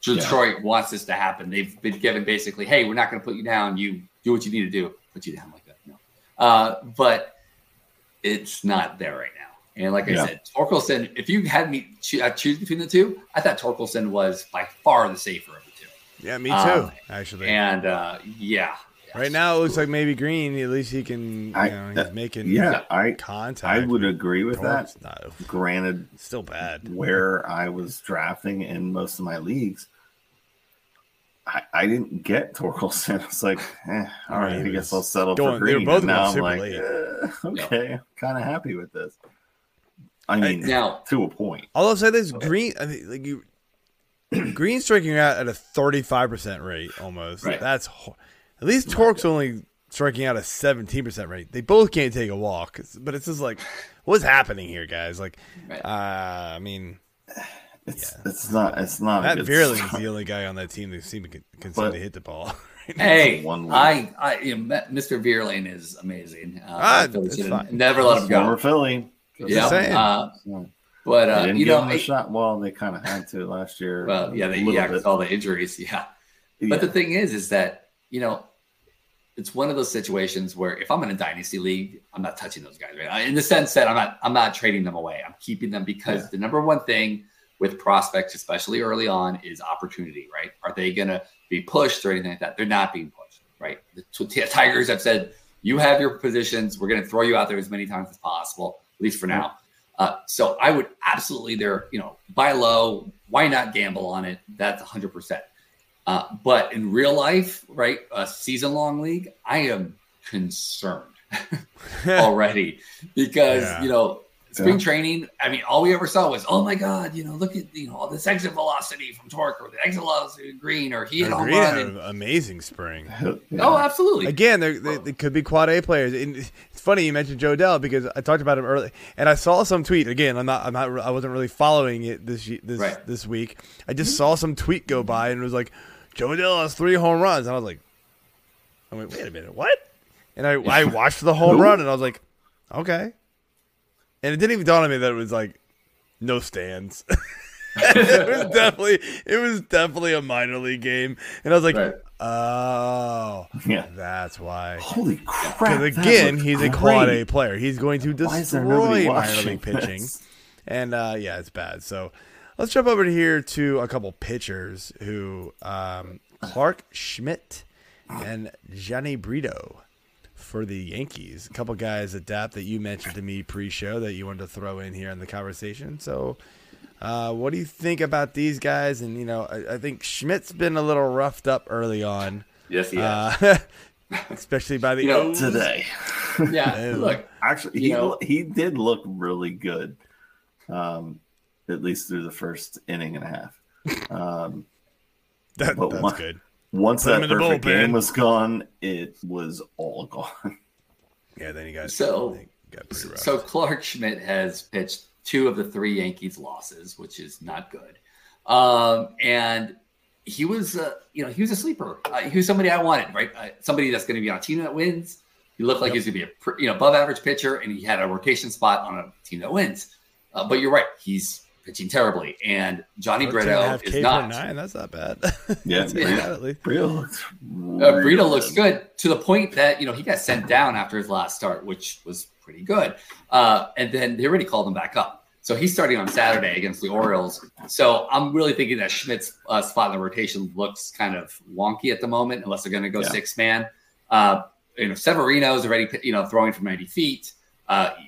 Detroit wants this to happen. They've been given basically, hey, we're not gonna put you down. You do what you need to do. Put you down like that. No, but it's not there right now. And like I said, Torkelson, if you had me choose between the two, I thought Torkelson was by far the safer of the two. Yeah, me too, actually. And, right now, it looks like maybe Green, at least he can, he's making contact. I would agree with that. Granted, still bad. Where I was drafting in most of my leagues, I didn't get Torkelson. I was like, all right, I guess I'll settle for Green. They were both now I'm like, okay, I'm kind of happy with this. I mean, now to a point. All I'll say is Green. I mean, like Green striking out at a 35% rate almost. Right. That's at least Torque's only striking out a 17% rate. They both can't take a walk, but it's just like, what's happening here, guys? Like, I mean, it's not. Matt Vierling's the only guy on that team that seems to continue to hit the ball. Hey, Mr. Vierling is amazing. Never let him go. Former Philly. But you know, they shot well. They kind of had to last year. Well, they with all the injuries. Yeah, but the thing is that you know, it's one of those situations where if I'm in a dynasty league, I'm not touching those guys. Right? In the sense that I'm not trading them away. I'm keeping them because the number one thing with prospects, especially early on, is opportunity. Right? Are they going to be pushed or anything like that? They're not being pushed. Right? The Tigers have said, "You have your positions. We're going to throw you out there as many times as possible." At least for now. So I would absolutely buy low. Why not gamble on it? That's 100%. But in real life, right, a season-long league, I am concerned already because, spring training, I mean, all we ever saw was, oh, my God, look at, all this exit velocity from Torque or the exit velocity of Green or he home run. Amazing spring. Oh, absolutely. Again, they could be quad A players. And it's funny you mentioned Joe Dell because I talked about him earlier and I saw some tweet. Again, I wasn't really following it this week. I just saw some tweet go by and it was like, Joe Dell has 3 home runs. And I was like, wait a minute, what? And I watched the home run and I was like, okay. And it didn't even dawn on me that it was like no stands. it was definitely a minor league game. And I was like, that's why. Holy crap. Because again, he's a quad A player. He's going to destroy minor league pitching. And it's bad. So let's jump over here to a couple pitchers who Clark Schmidt and Johnny Brito. For the Yankees, a couple guys at Dap that you mentioned to me pre-show that you wanted to throw in here in the conversation. So, what do you think about these guys? And I think Schmidt's been a little roughed up early on. Yes, he has, especially by the today. Yeah, look, actually, he did look really good, at least through the first inning and a half. That's good. Once that perfect game was gone, it was all gone. Yeah, then he got pretty rough. So Clark Schmidt has pitched 2 of the 3 Yankees losses, which is not good. And he was, he was a sleeper. He was somebody I wanted, right? Somebody that's going to be on a team that wins. He looked like he was going to be a above average pitcher, and he had a rotation spot on a team that wins. But you're right, he's pitching terribly, and Johnny Brito is not. That's not bad. Brito looks good to the point that he got sent down after his last start, which was pretty good. And then they already called him back up, so he's starting on Saturday against the Orioles. So I'm really thinking that Schmidt's spot in the rotation looks kind of wonky at the moment, unless they're going to go 6-man. Severino's already throwing from 90 feet.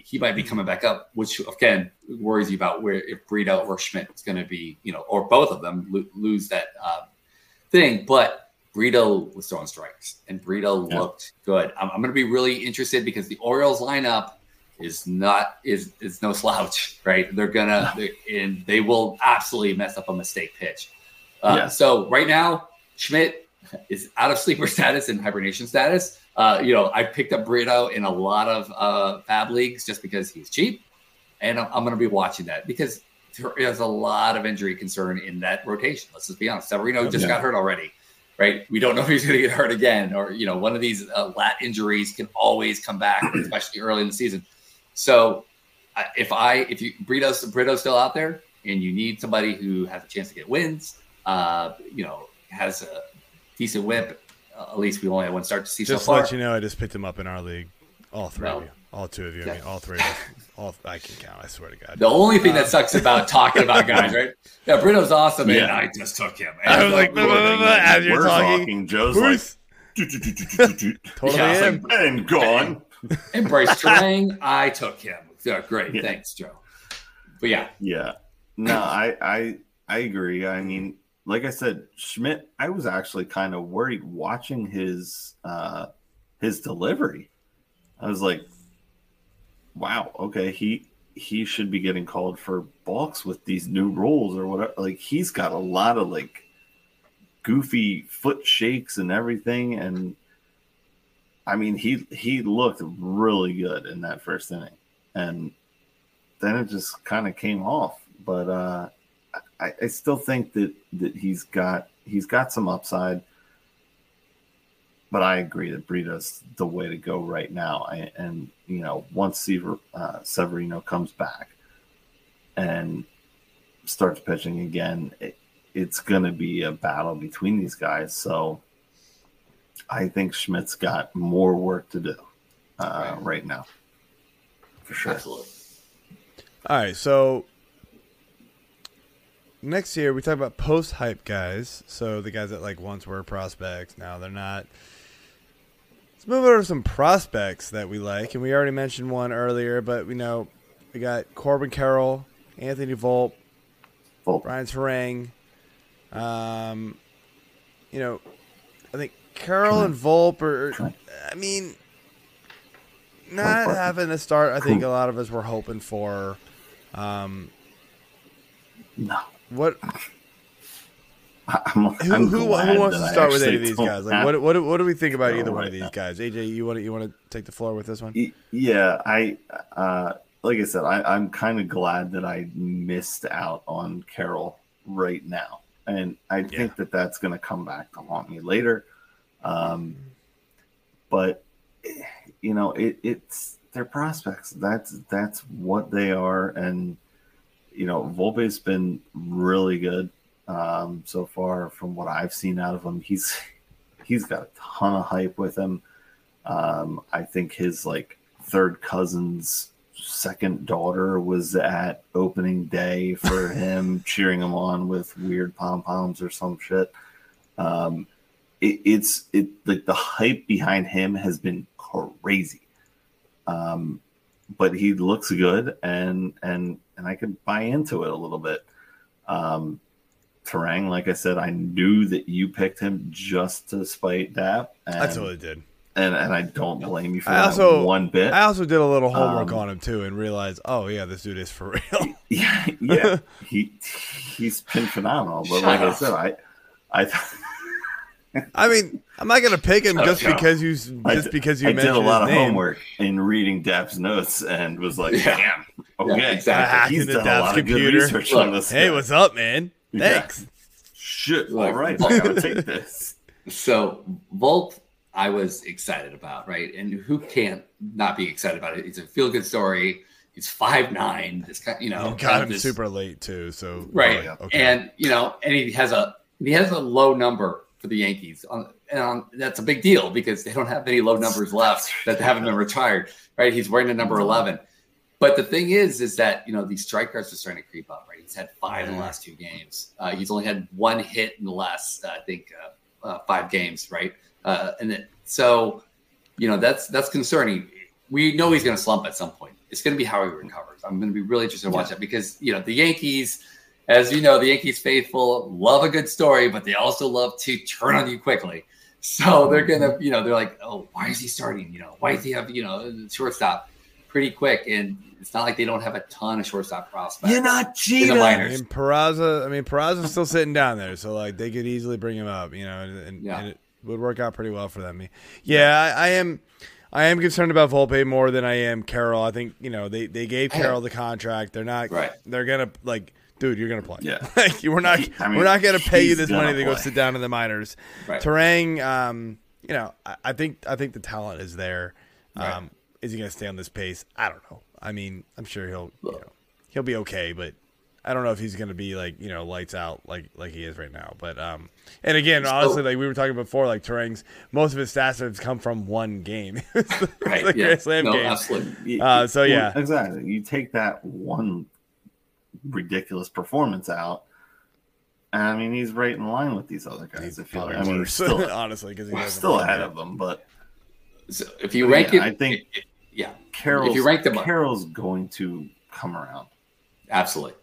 he might be coming back up, which again worries you about where if Brito or Schmidt is going to be, you know, or both of them lose that thing. But Brito was throwing strikes, and Brito looked good. I'm going to be really interested because the Orioles lineup is no slouch, right? They're gonna and they will absolutely mess up a mistake pitch. So right now, Schmidt is out of sleeper status and hibernation status. You know, I picked up Brito in a lot of fab leagues just because he's cheap, and I'm going to be watching that because there's a lot of injury concern in that rotation. Let's just be honest. Severino just got hurt already, right? We don't know if he's going to get hurt again, or you know, one of these lat injuries can always come back, especially early in the season. So if Brito's still out there, and you need somebody who has a chance to get wins, you know, has a decent whip. At least we only had one start to see just so far. Just to let you know, I just picked him up in our league. All three of you. All two of you. I mean, all three of us. I can count, I swear to God. The only thing that sucks about talking about guys, right? Yeah, Brito's awesome, and I just took him. And I was like, as you're talking, Joe's like, totally and gone. And Bryce Turang, I took him. Great, thanks, Joe. But no, I agree. I mean, like I said, Schmidt, I was actually kind of worried watching his delivery. I was like, wow, okay, he should be getting called for balks with these new rules or whatever. Like, he's got a lot of like goofy foot shakes and everything. And I mean, he looked really good in that first inning, and then it just kind of came off. But I still think that he's got some upside, but I agree that Brito's the way to go right now. And you know, once Severino comes back and starts pitching again, it's going to be a battle between these guys. So I think Schmidt's got more work to do right now, for sure. Absolutely. All right, so. Next year, we talk about post-hype guys. So the guys that like once were prospects, now they're not. Let's move over to some prospects that we like. And we already mentioned one earlier, but we know we got Corbin Carroll, Anthony Volpe, Ryan Turang. You know, I think Carroll and Volpe are, I mean, not having a start I think a lot of us were hoping for. No. What? Who wants to start with any of these guys? Like, what do we think about either one of these guys? AJ, you want to take the floor with this one? Yeah, I like I said, I'm kind of glad that I missed out on Carroll right now, and I think that's going to come back to haunt me later. But you know, it's their prospects. That's what they are, and. You know, Volpe's been really good so far from what I've seen out of him. He's got a ton of hype with him. I think his like third cousin's second daughter was at opening day for him, cheering him on with weird pom-poms or some shit. It's like the hype behind him has been crazy. But he looks good, and I could buy into it a little bit. Turang, like I said, I knew that you picked him just to spite Dap. I totally did. And I don't blame you for that one bit. I also did a little homework on him, too, and realized, this dude is for real. Yeah. He's been phenomenal. But like I said, I mean, I'm not gonna pick him because you mentioned his name. I did a lot of homework in reading Dap's notes and was like, "Damn, exactly." He's done a lot of good research on this. Hey, what's up, man? Thanks. Shit. All right, I gotta take this. So Volpe, I was excited about, right? And who can't not be excited about it? It's a feel-good story. He's 5'9". This guy, you know, got him super late too. So and you know, and he has a low number. For the Yankees, that's a big deal because they don't have many low numbers left that haven't been retired, right? He's wearing the number 11. But the thing is that, you know, these strikeouts are starting to creep up, right? He's had 5 in the last 2 games. He's only had 1 hit in the last, 5 games, right? And so, you know, that's concerning. we know he's going to slump at some point. It's going to be how he recovers. I'm going to be really interested to watch that because, you know, the Yankees, as you know, the Yankees faithful love a good story, but they also love to turn on you quickly. So they're going to, you know, they're like, oh, why is he starting? You know, why does he have, you know, shortstop pretty quick? And it's not like they don't have a ton of shortstop prospects. You're not cheating. And Peraza, I mean, Peraza's still sitting down there. So, like, they could easily bring him up, you know, and it would work out pretty well for them. Yeah, I am concerned about Volpe more than I am Carroll. I think, you know, they gave Carroll the contract. They're not they're gonna, like, dude, you're gonna play. Yeah. Like, we're not gonna pay you this money to go sit down in the minors. Right. Turang, you know, I think the talent is there. Is he gonna stay on this pace? I don't know. I mean, I'm sure he'll be okay, but I don't know if he's going to be, like, you know, lights out like he is right now. But and again, honestly, like we were talking before, like Turang's, most of his stats have come from one game. Right. Like Grand Slam game. Absolutely. So, yeah. Exactly. You take that one ridiculous performance out, and, I mean, he's right in line with these other guys. He's, I feel like, I mean, we're still, honestly, because he's still ahead of them. But so if you rank it, I think Carroll's going to come around. Absolutely.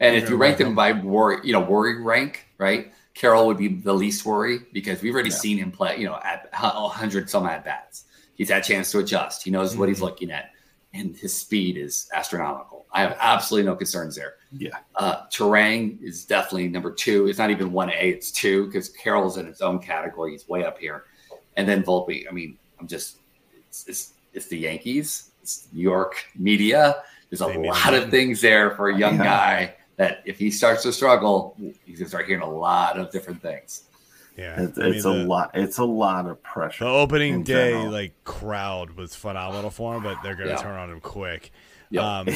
And if you rank them by worry, you know, worry rank, right? Carroll would be the least worry because we've already seen him play, you know, at 100 some at bats. He's had a chance to adjust. He knows what he's looking at, and his speed is astronomical. I have absolutely no concerns there. Yeah, Turang is definitely number 2. It's not even 1A; it's 2 because Carroll's in its own category. He's way up here, and then Volpe. I mean, I'm just it's the Yankees, it's New York media. There's a lot of things there for a young guy. That if he starts to struggle, he's gonna start hearing a lot of different things. Yeah, it's a lot. It's a lot of pressure. The opening day, like, crowd was phenomenal for him, but they're gonna turn on him quick. Yep.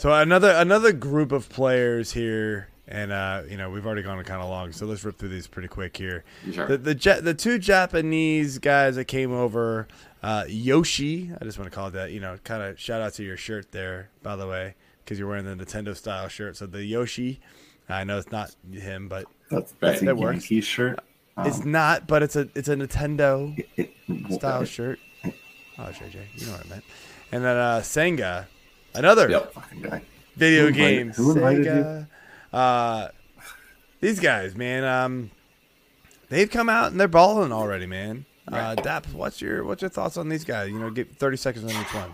So another group of players here, and you know, we've already gone kind of long, so let's rip through these pretty quick here. Sure. The two Japanese guys that came over, Yoshi. I just want to call it that. You know, kind of shout out to your shirt there, by the way. Because you're wearing the Nintendo style shirt, so the Yoshi, I know it's not him, but that's that works. Yankees shirt. It's not, but it's a Nintendo style shirt. Oh, JJ, you know what I meant. And then Senga, another fucking guy. Video games. Senga. These guys, man, they've come out and they're balling already, man. Dap, what's your thoughts on these guys? You know, get 30 seconds on each one.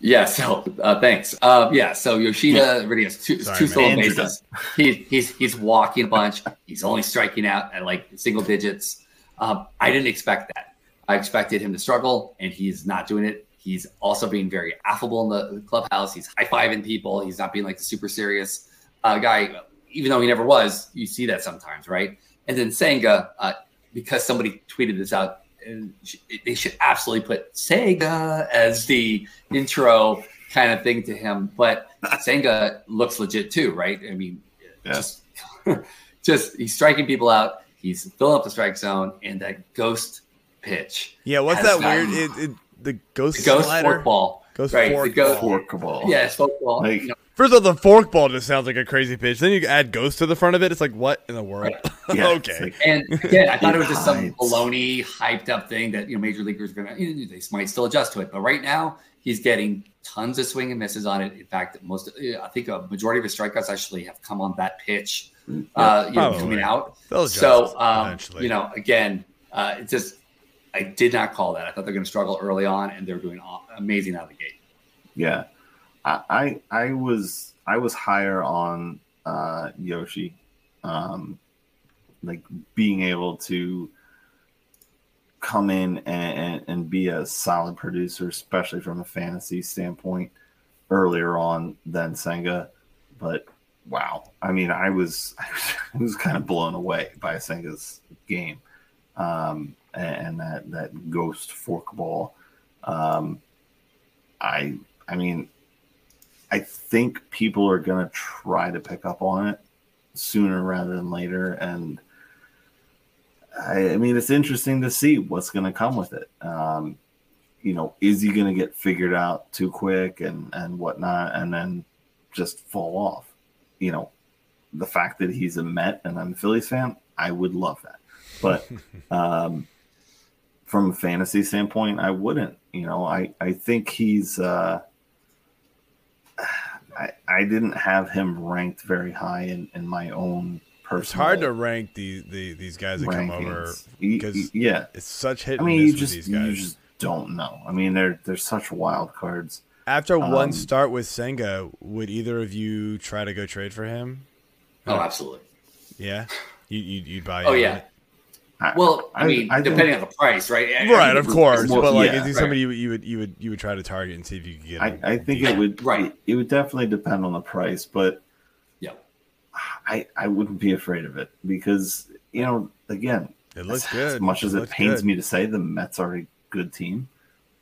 Yeah, so thanks. So Yoshida already has two stolen bases. He's walking a bunch. He's only striking out at like single digits. I didn't expect that. I expected him to struggle, and he's not doing it. He's also being very affable in the clubhouse. He's high-fiving people. He's not being like the super serious guy, even though he never was. You see that sometimes, right? And then Senga, because somebody tweeted this out, and they should absolutely put Senga as the intro kind of thing to him. But Senga looks legit too, right? I mean, just he's striking people out. He's filling up the strike zone, and that ghost pitch. Yeah, what's that weird? The ghost forkball. Ghost forkball. Yeah, it's forkball. Like, you know, first of all, the forkball just sounds like a crazy pitch. Then you add ghost to the front of it. It's like, what in the world? Right. Yeah, okay. Like, and again, I thought it was just some baloney, hyped up thing that, you know, major leaguers are going to, they might still adjust to it. But right now, he's getting tons of swing and misses on it. In fact, I think a majority of his strikeouts actually have come on that pitch, coming out. So, you know, again, it's just, I did not call that. I thought they're going to struggle early on, and they're doing amazing out of the gate. Yeah. I was higher on Yoshi, like being able to come in and be a solid producer, especially from a fantasy standpoint, earlier on than Senga. But wow, I mean, I was kind of blown away by Senga's game, and that ghost forkball. I mean. I think people are going to try to pick up on it sooner rather than later. And I mean, it's interesting to see what's going to come with it. You know, is he going to get figured out too quick and whatnot, and then just fall off? You know, the fact that he's a Met and I'm a Phillies fan, I would love that. But from a fantasy standpoint, I wouldn't. You know, I think he's I didn't have him ranked very high in my own personal. It's hard to rank these guys that rankings. Come over because yeah, it's such hit and miss with these guys. You just don't know. I mean, they're such wild cards. After one start with Senga, would either of you try to go trade for him? Oh, absolutely. Yeah, you'd buy. Oh, him. Yeah. Well, I mean, depending on the price, right? Right, of course. But like, is he somebody you would try to target and see if you could get? I think it would. Right. It would definitely depend on the price, but yeah, I wouldn't be afraid of it because you know, again, it looks good. As much as it pains me to say, the Mets are a good team.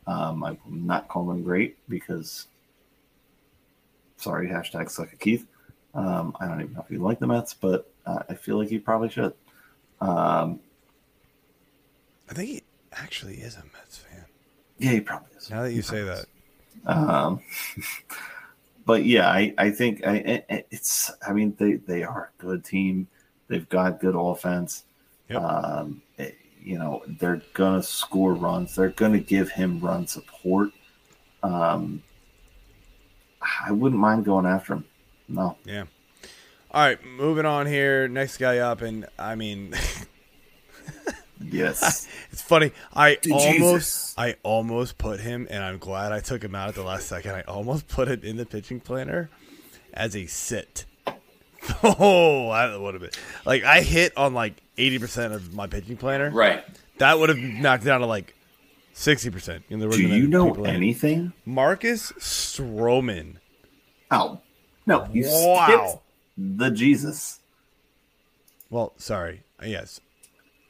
I will not call them great because, sorry, hashtag suck at Keith. I don't even know if you like the Mets, but I feel like you probably should. I think he actually is a Mets fan. Yeah, he probably is. Now that you say that. But yeah, I think it's. I mean, they are a good team. They've got good offense. Yep. You know, they're going to score runs. They're going to give him run support. I wouldn't mind going after him. No. Yeah. All right, moving on here. Next guy up, and I mean, yes, it's funny. I almost put him, and I'm glad I took him out at the last second. I almost put it in the pitching planner as a sit. Oh, that would have been like I hit on like 80% of my pitching planner. Right, that would have knocked down to like 60%. Do you know anything? Marcus Stroman. Oh no! You skipped the Jesus. Well, sorry. Yes,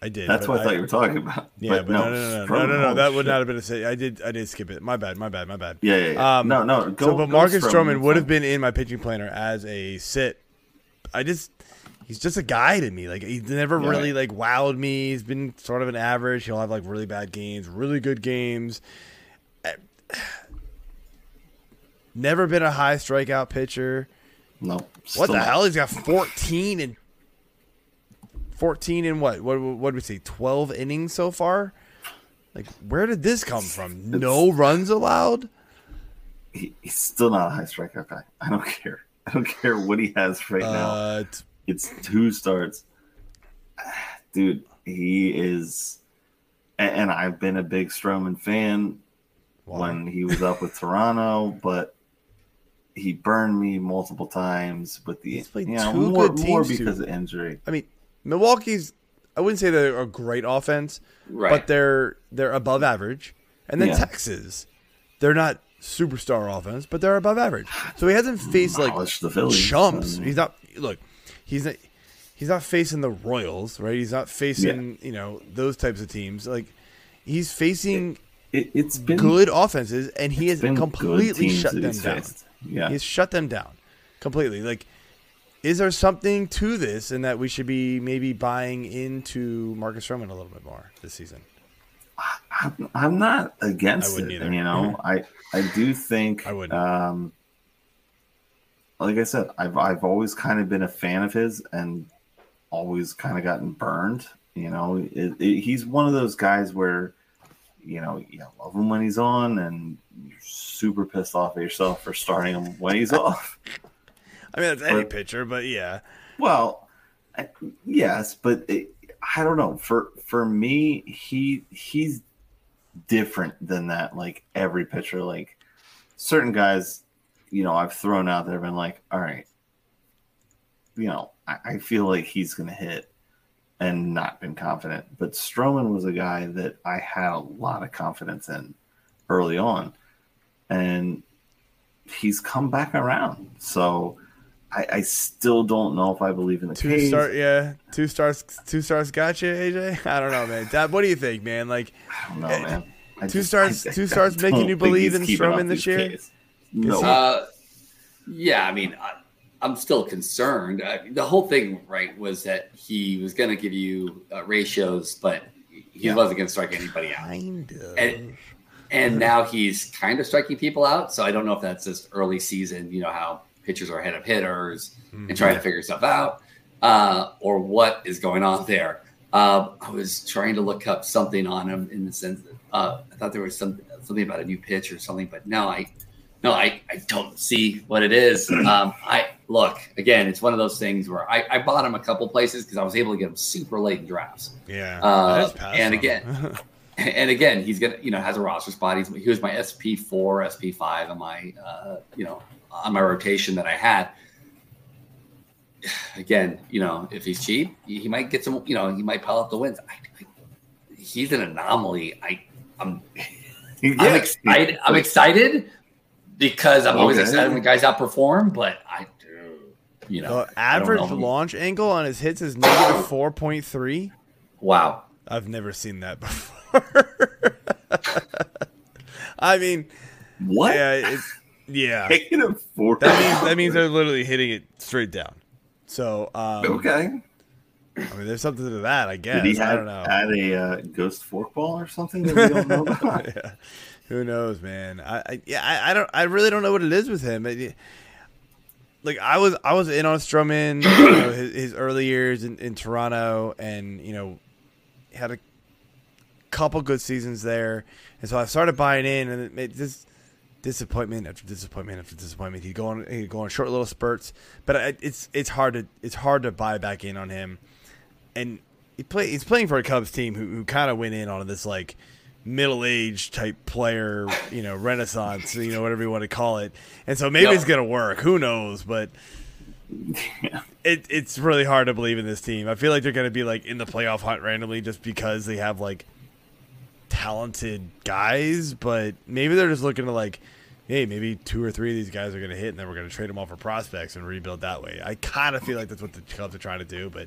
I did. That's what I thought you were talking about. Yeah, but no. That would not have been a sit. I did skip it. My bad. Yeah. No. But Marcus Stroman would have been in my pitching planner as a sit. He's just a guy to me. Like he's never really like wowed me. He's been sort of an average. He'll have like really bad games, really good games. Never been a high strikeout pitcher. No. What the hell? He's got 14 in what? What did we say? 12 innings so far. Like where did this come from? No runs allowed. He's still not a high strikeout guy. I don't care. I don't care what he has right now. It's two starts. Dude, he is – and I've been a big Stroman fan when he was up with Toronto, but he burned me multiple times with the – he's played two good teams because of injury. I mean, Milwaukee's – I wouldn't say they're a great offense, but they're above average. And then Texas, they're not – superstar offense, but they're above average. So he hasn't faced like the Phillies, chumps. He's not facing the Royals, right? He's not facing those types of teams. Like he's facing it's been good offenses, and he has completely shut them down. Yeah, he's shut them down completely. Like, is there something to this, and that we should be maybe buying into Marcus Stroman a little bit more this season? I'm not against it, either. I do think, like I said, I've always kind of been a fan of his and always kind of gotten burned. You know, he's one of those guys where, you love him when he's on and you're super pissed off at yourself for starting him when he's off. I mean, that's any pitcher, but yeah. Well, yes, but I don't know. For me, he's different than that. Like every pitcher, like certain guys, I've thrown out there, been like, all right, I feel like he's gonna hit, and not been confident. But Stroman was a guy that I had a lot of confidence in early on, and he's come back around. So I still don't know if I believe in the case. Two stars got you, AJ. I don't know, man. Dap, what do you think, man? Like, I don't know, man. Two stars making you believe in Stroman this year. No. Yeah, I mean, I'm still concerned. The whole thing, right, was that he was going to give you ratios, but he wasn't going to strike anybody out. Kind of. And now he's kind of striking people out. So I don't know if that's just early season. You know how pitchers are ahead of hitters and trying to figure stuff out, or what is going on there. I was trying to look up something on him in the sense that I thought there was something about a new pitch or something, but no, I don't see what it is. I look again. It's one of those things where I bought him a couple places because I was able to get him super late in drafts. Yeah, and again, he's gonna has a roster spot. He was my SP4, SP5 on my on my rotation that I had. Again, if he's cheap, he might get some. He might pile up the wins. He's an anomaly. I'm excited. I'm excited. Because I'm always excited when guys outperform, but the average launch angle on his hits is negative -4.3. Wow, I've never seen that before. I mean, what? Yeah, -4. That means they're literally hitting it straight down. So okay. I mean, there's something to that, I guess. Did he add a ghost forkball or something that we don't know about? Yeah. Who knows, man? I really don't know what it is with him. I was in on Stroman, his early years in Toronto, and had a couple good seasons there, and so I started buying in, and it made this disappointment after disappointment after disappointment. He'd go on short little spurts, but it's hard to buy back in on him, and he's playing for a Cubs team who kind of went in on this middle-aged type player, renaissance, whatever you want to call it. And so maybe it's going to work. Who knows? But it's really hard to believe in this team. I feel like they're going to be in the playoff hunt randomly just because they have talented guys. But maybe they're just looking to hey, maybe 2 or 3 of these guys are going to hit and then we're going to trade them off for prospects and rebuild that way. I kind of feel like that's what the Cubs are trying to do, but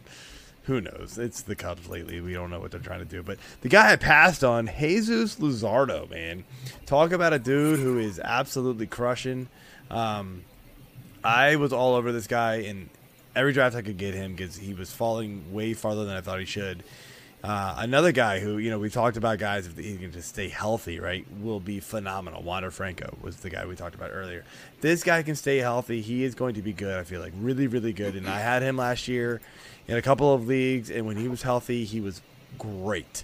who knows? It's the Cubs lately. We don't know what they're trying to do. But the guy I passed on, Jesus Luzardo, man. Talk about a dude who is absolutely crushing. I was all over this guy in every draft I could get him because he was falling way farther than I thought he should. Another guy who, we talked about guys, if he can just stay healthy, right, will be phenomenal. Wander Franco was the guy we talked about earlier. This guy can stay healthy. He is going to be good, I feel like. Really, really good. And I had him last year in a couple of leagues, and when he was healthy, he was great.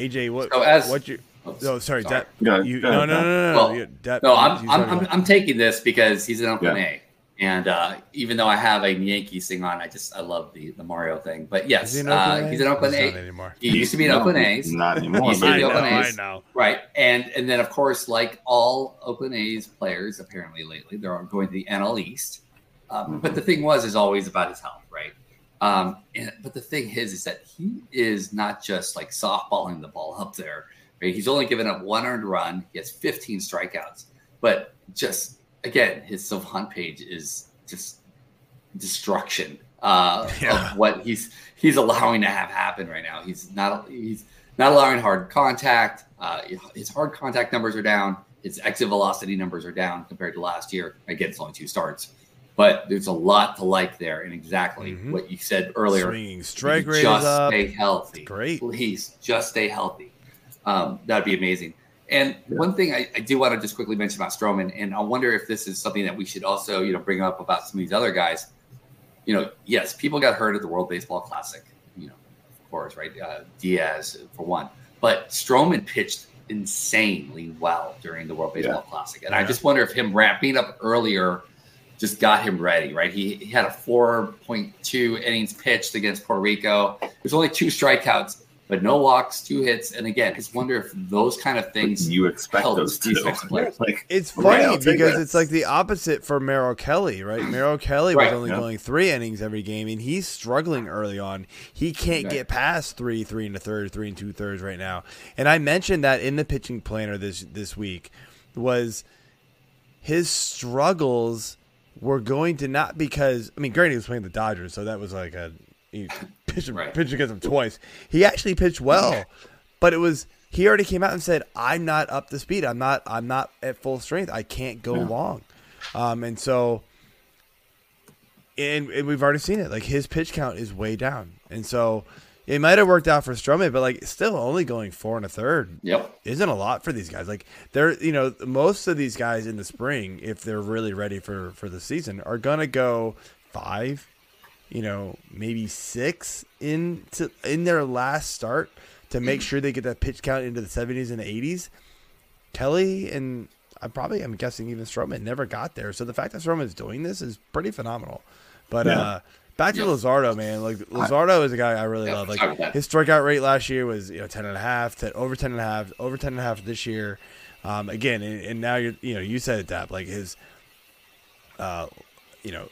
AJ, Dap. I'm taking this because he's an open A, and even though I have a Yankees thing on, I love the Mario thing. But yes, he's an open A. He used to be an open A. Not anymore. He used to be open A's. Right, and then of course, like all open A's players, apparently lately they're going to the NL East. But the thing is always about his health, right? But the thing is that he is not just softballing the ball up there. Right? He's only given up 1 earned run. He has 15 strikeouts. But just, again, his Savant page is just destruction of what he's allowing to have happen right now. He's not allowing hard contact. His hard contact numbers are down. His exit velocity numbers are down compared to last year. Again, it's only 2 starts. But there's a lot to like there, and exactly what you said earlier. Swinging strike rate is up. Just stay healthy. Great. Please, just stay healthy. That'd be amazing. And one thing I do want to just quickly mention about Stroman, and I wonder if this is something that we should also, bring up about some of these other guys. Yes, people got hurt at the World Baseball Classic, of course, right? Diaz, for one. But Stroman pitched insanely well during the World Baseball Classic. And I just wonder if him ramping up earlier – just got him ready, right? He had a 4.2 innings pitched against Puerto Rico. There's only 2 strikeouts, but no walks, 2 hits. And again, just wonder if those kind of things you expect those two players. It's funny because it's the opposite for Merrill Kelly, right? Merrill Kelly was only going 3 innings every game, and he's struggling early on. He can't get past 3 3 1/3, 3 2/3 right now. And I mentioned that in the pitching planner this week was his struggles we're going to not, because, I mean, Greinke was playing the Dodgers, so that was like a, he pitched, right. pitched against him twice. He actually pitched well, but it was, he already came out and said, I'm not up to speed. I'm not at full strength. I can't go long. And so, and we've already seen it. Like, his pitch count is way down. And so it might have worked out for Stroman, but like still only going 4 1/3 isn't a lot for these guys. Like, they're, you know, most of these guys in the spring, if they're really ready for the season, are going to go 5, you know, maybe 6 in their last start to make sure they get that pitch count into the 70s and the 80s. Kelly and I'm guessing even Stroman never got there. So the fact that Stroman's doing this is pretty phenomenal. But back to Luzardo, man. Like, Luzardo is a guy I really love. Like, his strikeout rate last year was, you know, 10.5, over 10.5 this year. Again, and now you're, you know, you said it, Dap, like his, you know,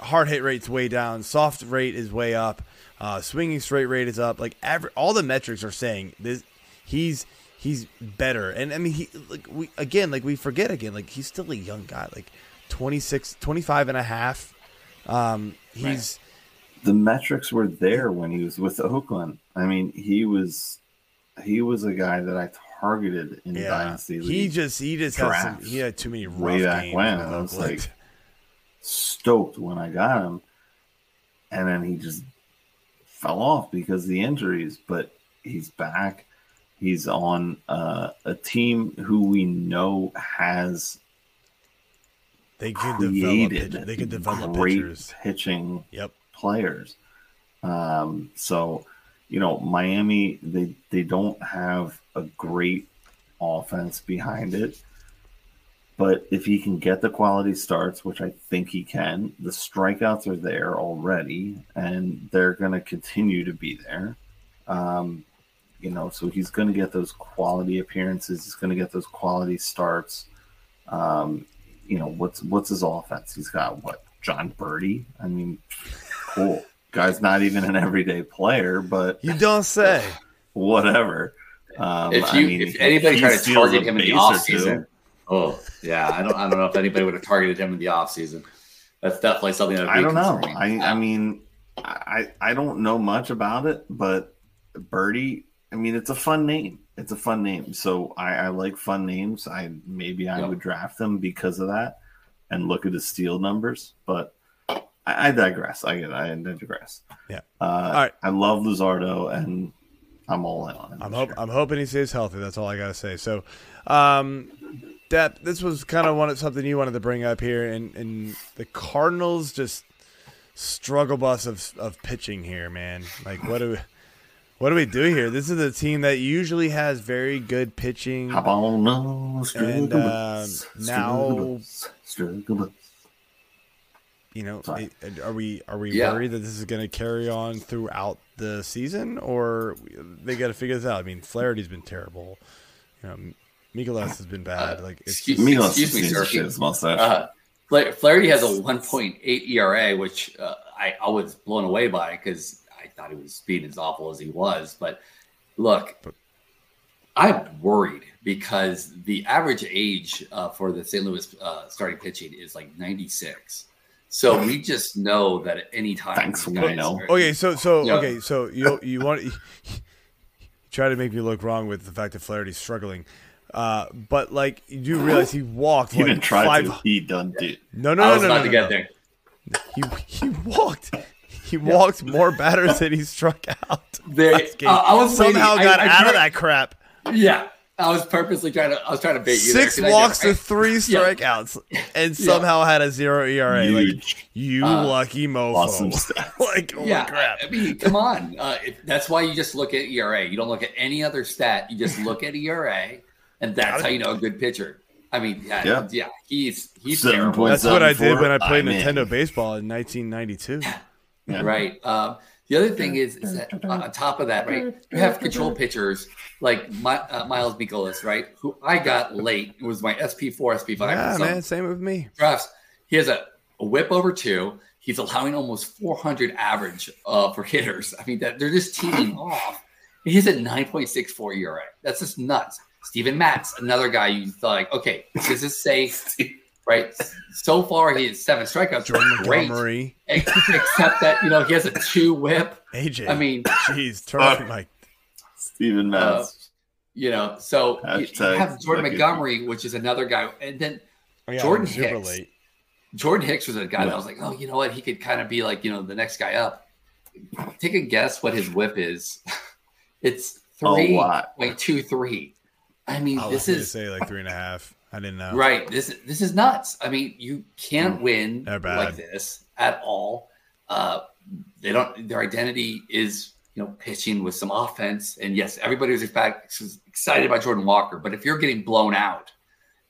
hard hit rate's way down, soft rate is way up, swinging straight rate is up. Like, all the metrics are saying this, he's better. And I mean, he's still a young guy, like 25 and a half. He's right. The metrics were there when he was with Oakland. I mean, he was a guy that I targeted in Dynasty League. He just had too many rough way back games when. I was like stoked when I got him, and then he just fell off because of the injuries, but he's back. He's on a team who we know has they can develop great pitching players. So, you know, Miami, they don't have a great offense behind it, but if he can get the quality starts, which I think he can, the strikeouts are there already, and they're going to continue to be there. You know, so he's going to get those quality appearances. He's going to get those quality starts. You know, what's his offense? He's got John Birdie? I mean, cool. Guy's not even an everyday player, but you don't say. Whatever. If anybody tried to target him in the offseason, I don't know if anybody would have targeted him in the offseason. That's definitely something that would be concerning. I don't know much about it, but Birdie. I mean, it's a fun name. It's a fun name. So I like fun names. I would draft him because of that and look at his steal numbers. But I digress. I digress. Yeah. All right. I love Luzardo, and I'm all in on him. I'm hoping he stays healthy. That's all I got to say. So, Dap, this was kind of something you wanted to bring up here, and the Cardinals just struggle bus of pitching here, man. Like, what do we do here? This is a team that usually has very good pitching. Hop on, and now, you know, are we worried that this is going to carry on throughout the season, or they got to figure this out? I mean, Flaherty's been terrible. You know, Mikolas has been bad. Like, excuse me, sir. Flaherty has a 1.8 ERA, which I was blown away by because I thought he was being as awful as he was. But look, I'm worried because the average age for the St. Louis starting pitching is like 96. So we just know that at any time. Thanks, Wendell. Okay, so you want to try to make me look wrong with the fact that Flaherty's struggling. But like, you do realize he walked. He didn't try to. He done did. No, I was about to get there. He walked. He walked more batters than he struck out. I somehow got out of that crap. Yeah, I was purposely trying to bait you. 6 walks to 3 strikeouts, and somehow had a 0 ERA. Huge. Like, you lucky mofo. Awesome. Like, crap. I mean, come on. That's why you just look at ERA. You don't look at any other stat. You just look at ERA, and that's how you know a good pitcher. I mean, he's terrible. That's what I did when I played Nintendo baseball in 1992. Right. The other thing is that on top of that, right, you have control pitchers like Miles Mikolas, right, who I got late. It was my SP4, SP5. Yeah, man, same with me. Drafts. He has a whip over 2. He's allowing almost 400 average for hitters. I mean, they're just teeing off. He's at 9.64 ERA. That's just nuts. Steven Matz, another guy you thought, like, okay, this is safe. right? So far, he has 7 strikeouts. Jordan Montgomery. Except that, you know, he has a 2 whip. AJ. I mean. Jeez, turn Mike. Steven Matz. You know, so you have Jordan Montgomery, which is another guy. And then Jordan Hicks. Jordan Hicks was a guy that I was like, oh, you know what? He could kind of be like, you know, the next guy up. Take a guess what his whip is. It's 3.23. I mean, this is say like 3.5. I didn't know. Right. This is nuts. I mean, you can't win like this at all. Their identity is, you know, pitching with some offense. And yes, everybody was excited about Jordan Walker, but if you're getting blown out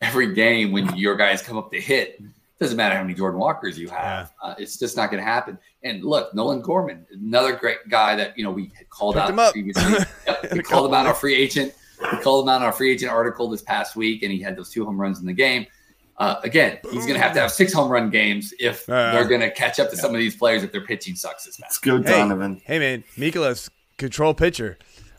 every game when your guys come up to hit, it doesn't matter how many Jordan Walkers you have. Yeah. It's just not going to happen. And look, Nolan Gorman, another great guy that, you know, we had called out previously. We called him out our free agent. We called him out on our free agent article this past week, and he had those 2 home runs in the game. Again, he's going to have 6 home run games if they're going to catch up to some of these players if their pitching sucks this match. Let's go, Donovan. Hey, man, Mikolas, control pitcher,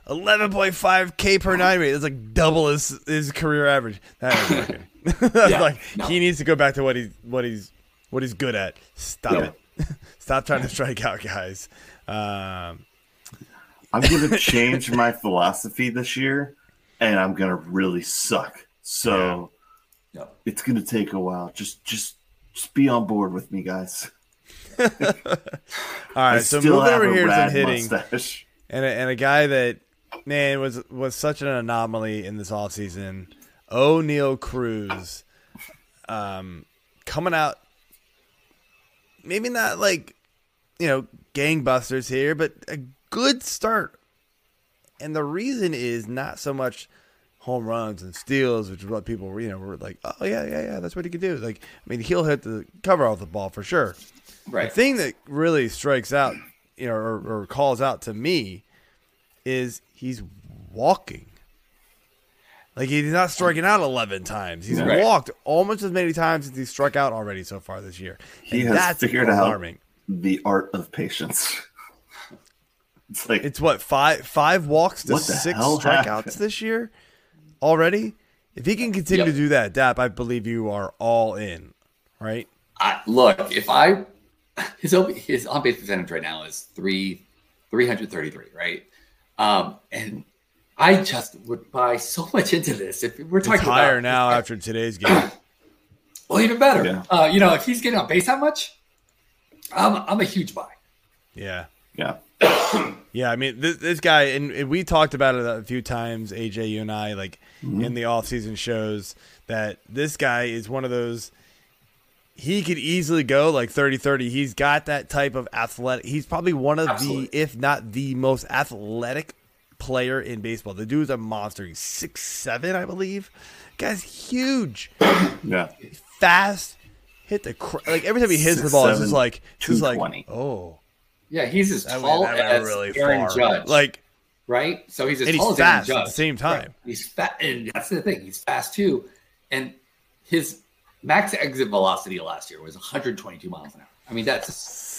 11.5 K per nine rate. That's like double his career average. That is okay. He needs to go back to what he's good at. Stop it. Stop trying to strike out guys. I'm going to change my philosophy this year. And I'm gonna really suck, so it's gonna take a while. Just be on board with me, guys. All right, so move over here to some hitting, and a guy that was such an anomaly in this offseason, O'Neal Cruz, coming out, maybe not like, you know, gangbusters here, but a good start. And the reason is not so much home runs and steals, which is what people, you know, were like, oh, yeah, that's what he could do. Like, I mean, he'll hit the cover off the ball for sure. Right. The thing that really strikes out, you know, or calls out to me is he's walking. Like, he's not striking out 11 times. He's walked almost as many times as he's struck out already so far this year. He has figured out the art of patience. It's like, it's what, five walks to 6 strikeouts this year already? If he can continue to do that, Dap, I believe you are all in, right? His on-base percentage right now is 333, right? And I just would buy so much into this. If we're talking higher about, now after today's game. Well, even better. Yeah. You know, if he's getting on base that much, I'm a huge buy. Yeah. Yeah. Yeah, I mean, this guy, and we talked about it a few times, AJ, you and I, like in the offseason shows, that this guy is one of those, he could easily go like 30-30. He's got that type of athletic. He's probably one of the, if not the most athletic player in baseball. The dude's a monster. He's 6'7", I believe. Guy's huge. Yeah. Fast. Hit the like every time he hits the ball, it's just like, oh. Yeah, he's as tall as Aaron Judge. Like, right? So he's as tall as Aaron Judge. And he's fast at the same time. Right? He's fat, and that's the thing. He's fast, too. And his max exit velocity last year was 122 miles an hour. I mean, that's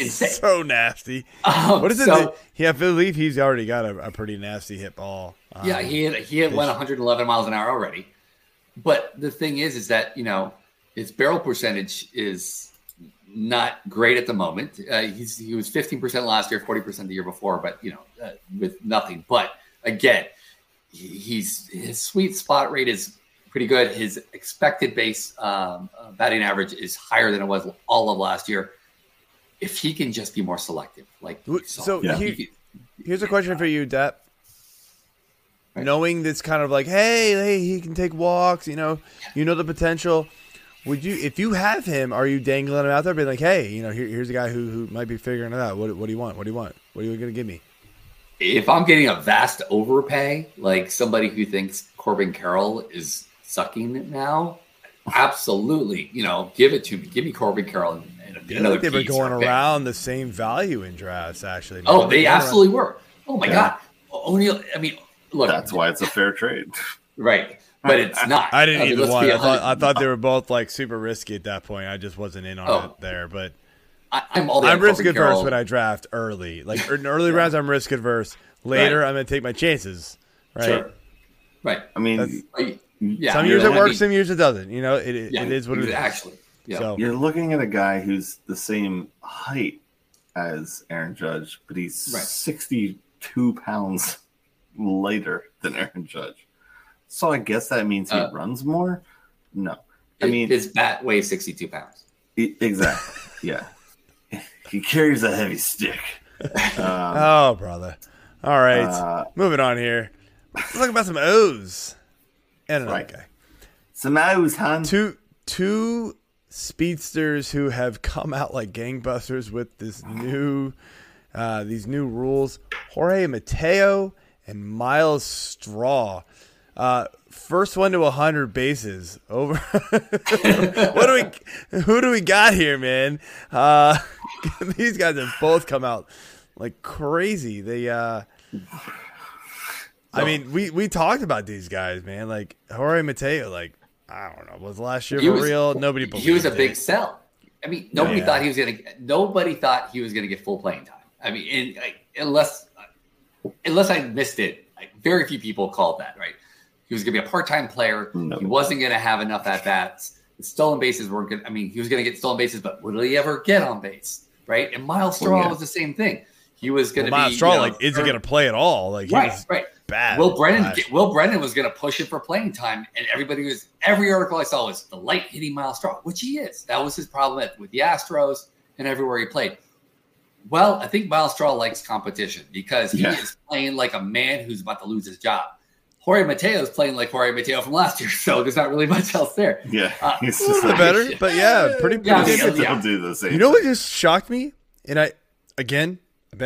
insane. So nasty. What is it? Yeah, I believe he's already got a pretty nasty hit ball. Yeah, he had went 111 miles an hour already. But the thing is that, you know, his barrel percentage is not great at the moment. He was 15% last year, 40% the year before, but, you know, with nothing. But again, his sweet spot rate is pretty good. His expected base batting average is higher than it was all of last year. If he can just be more selective, like here's a question for you, Depp. Right. Knowing this kind of like, hey, he can take walks, you know the potential. Would you, if you have him, are you dangling him out there, being like, "Hey, you know, here's a guy who might be figuring it out. What do you want? What do you want? What are you going to give me?" If I'm getting a vast overpay, like somebody who thinks Corbin Carroll is sucking now, absolutely, you know, give it to me. Give me Corbin Carroll and another. They were going around the same value in drafts, actually. Oh, they absolutely were. Oh my God, O'Neal. I mean, look, that's why it's a fair trade, right? But it's not. I didn't either one. I thought they were both like super risky at that point. I just wasn't in on it there. But I'm risk adverse when I draft early. Like in early rounds, I'm risk adverse. Later, I'm going to take my chances. Right. Sure. Right. I mean, some years it works, some years it doesn't. You know, it is what it is. Actually, Yeah. So you're looking at a guy who's the same height as Aaron Judge, but he's 62 pounds lighter than Aaron Judge. So I guess that means he runs more. No, I mean his bat weighs 62 pounds. Exactly. Yeah, he carries a heavy stick. Oh, brother! All right, moving on here. Let's talk about some O's and another guy. Some O's, hon. Two speedsters who have come out like gangbusters with this new these new rules. Jorge Mateo and Miles Straw. First one to 100 bases over. Who do we got here, man? These guys have both come out like crazy. They, I mean, we talked about these guys, man. Like Jorge Mateo, like I don't know, was last year for real? Nobody believed he was a big sell. I mean, nobody thought he was gonna get full playing time. I mean, unless I missed it, very few people called that right. He was going to be a part-time player. No. He wasn't going to have enough at-bats. The stolen bases weren't good. I mean, he was going to get stolen bases, but would he ever get on base, right? And Miles Straw was the same thing. He was going to be Miles Straw, is he going to play at all? Like, he was bad. Will Brennan was going to push it for playing time, and every article I saw was the light hitting Miles Straw, which he is. That was his problem with the Astros and everywhere he played. Well, I think Miles Straw likes competition because he is playing like a man who's about to lose his job. Jorge Mateo is playing like Jorge Mateo from last year, so there's not really much else there. Yeah, he's a little better, but pretty good. They'll do the same. You know what just shocked me? And I've been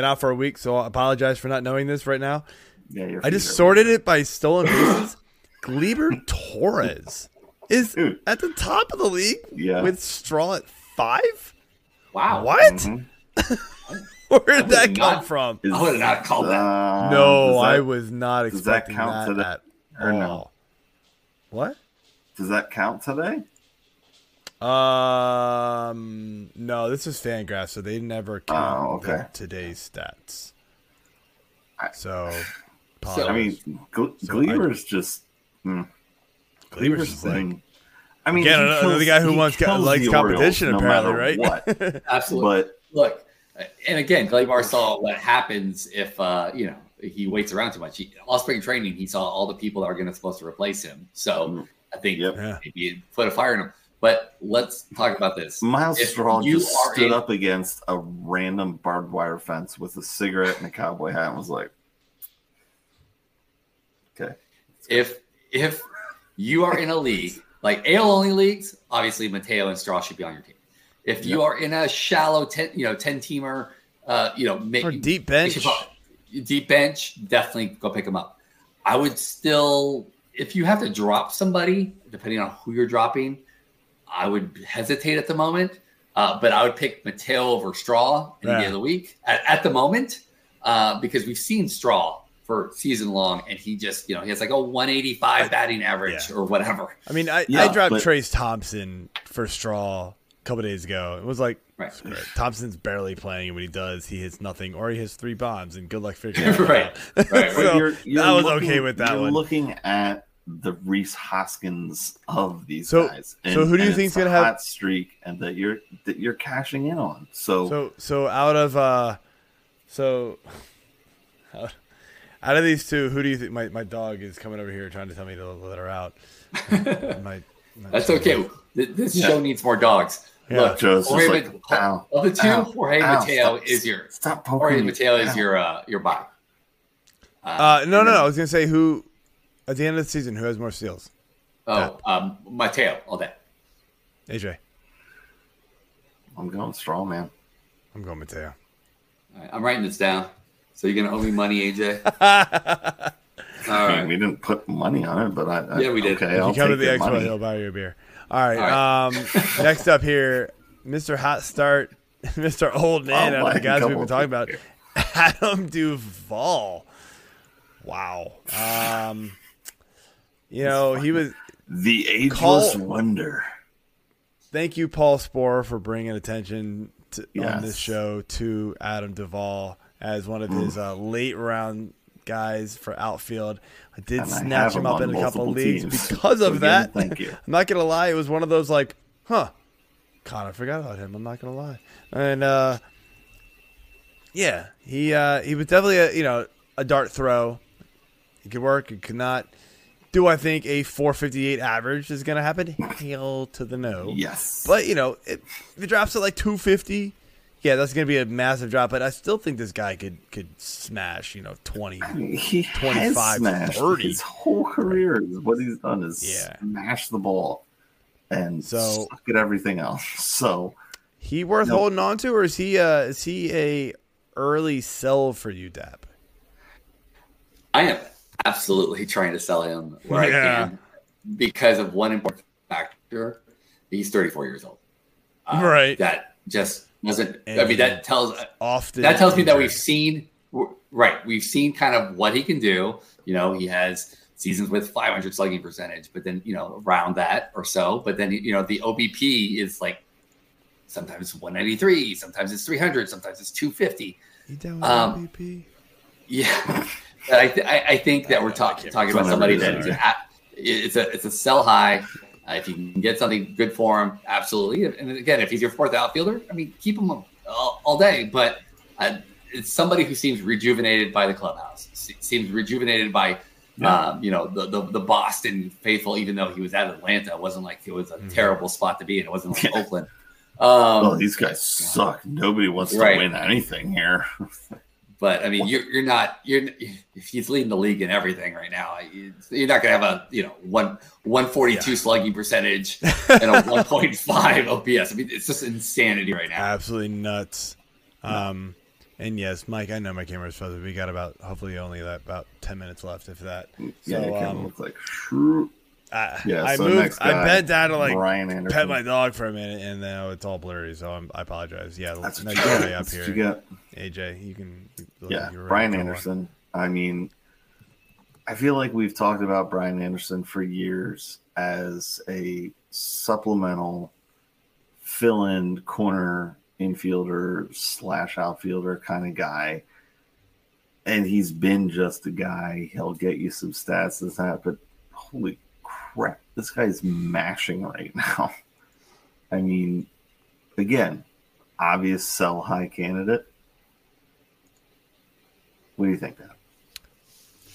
out for a week, so I apologize for not knowing this right now. Yeah, I just sorted it by stolen bases. Gleyber Torres is at the top of the league with Straw at 5. Wow, what? Mm-hmm. Where did that come from? I would not call that. No, I was not expecting that. Does that count today? Or no? What? Does that count today? No, this is Fangraphs, so they never count today's stats. So, Gleyber's just... Gleyber's just like... I mean, again, another guy who likes competition, apparently, right? What? Absolutely. But look... And again, Gleyber saw what happens if he waits around too much. All spring training, he saw all the people that are supposed to replace him. So I think maybe it put a fire in him. But let's talk about this. Miles Straw just stood up against a random barbed wire fence with a cigarette and a cowboy hat and was like, "Okay." If you are in a league like AL only leagues, obviously Mateo and Straw should be on your team. If you are in a shallow 10-teamer, or deep bench, definitely go pick them up. I would still, if you have to drop somebody, depending on who you're dropping, I would hesitate at the moment. But I would pick Mateo over Straw any day of the week at the moment, because we've seen Straw for season long, and he just, he has like a 185 batting average or whatever. I mean, I dropped Trace Thompson for Straw. Couple days ago, it was like Thompson's barely playing, and when he does, he hits nothing, or he hits 3 bombs, and good luck figuring it out. So you're looking at the Rhys Hoskins of these guys. And, so who do you think's going to have a hot streak, and that you're cashing in on? So out of these two, who do you think? My dog is coming over here trying to tell me to let her out. That's okay. This show needs more dogs. Yeah, look, of the two, Jorge Mateo is your your body. No. I was gonna say who at the end of the season who has more steals. Oh, Mateo, all that. AJ, I'm going Straw, man. I'm going Mateo. All right, I'm writing this down. So you're gonna owe me money, AJ. All right. We didn't put money on it, but we did. Okay, I'll come to the expo. He'll buy you a beer. All right. Next up here, Mr. Hot Start, Mr. Old Man, out of the guys we've been talking about, Adam Duvall. Wow. He was the ageless wonder. Thank you, Paul Sporer, for bringing attention on this show to Adam Duvall as one of his late round guys for outfield. I did snatch him up in a couple of leagues because of that. Thank you. I'm not gonna lie, it was one of those kind of forgot about him. I'm not going to lie. And, yeah, he was definitely a dart throw. It could work. It could not. Do I think a 458 average is going to happen? Hell to the no. Yes. But, if it drops at like 250, yeah, that's going to be a massive drop. But I still think this guy could smash, 20, I mean, he 25, has 30. His whole career, what he's done is smash the ball and suck at everything else. So he worth holding on to, or is he a early sell for you, Dap? I am absolutely trying to sell him where I can because of one important factor. He's 34 years old. Right. That just doesn't – I mean, that tells me that we've seen – right. We've seen kind of what he can do. He has seasons with .500 slugging percentage, but then, around that or so. But then, the OBP is like sometimes 193, sometimes it's 300, sometimes it's 250. You down with OBP? Yeah. I think that we're talking about somebody that it's a sell high. If you can get something good for him, absolutely. And again, if he's your fourth outfielder, I mean, keep him all day. But it's somebody who seems rejuvenated by the clubhouse. Seems rejuvenated by the Boston faithful. Even though he was at Atlanta, it wasn't like it was a terrible spot to be in. It wasn't like Oakland. Well, these guys suck. Nobody wants to win anything here. But I mean, you're not if he's leading the league in everything right now, you're not going to have a 142 slugging percentage and a 1.5 OPS. I mean, it's just insanity right now. Absolutely nuts. And yes, Mike, I know my camera's fuzzy. We got about 10 minutes left, if that. So, yeah, it kind of looks like. I moved. I bent down to pet my dog for a minute, and now it's all blurry. So I apologize. Yeah, that's next guy up here. AJ, you can. Brian Anderson. I mean, I feel like we've talked about Brian Anderson for years as a supplemental fill-in corner infielder / outfielder kind of guy, and he's been just a guy. He'll get you some stats and that, but holy crap, this guy's mashing right now. I mean, again, obvious sell high candidate. What do you think,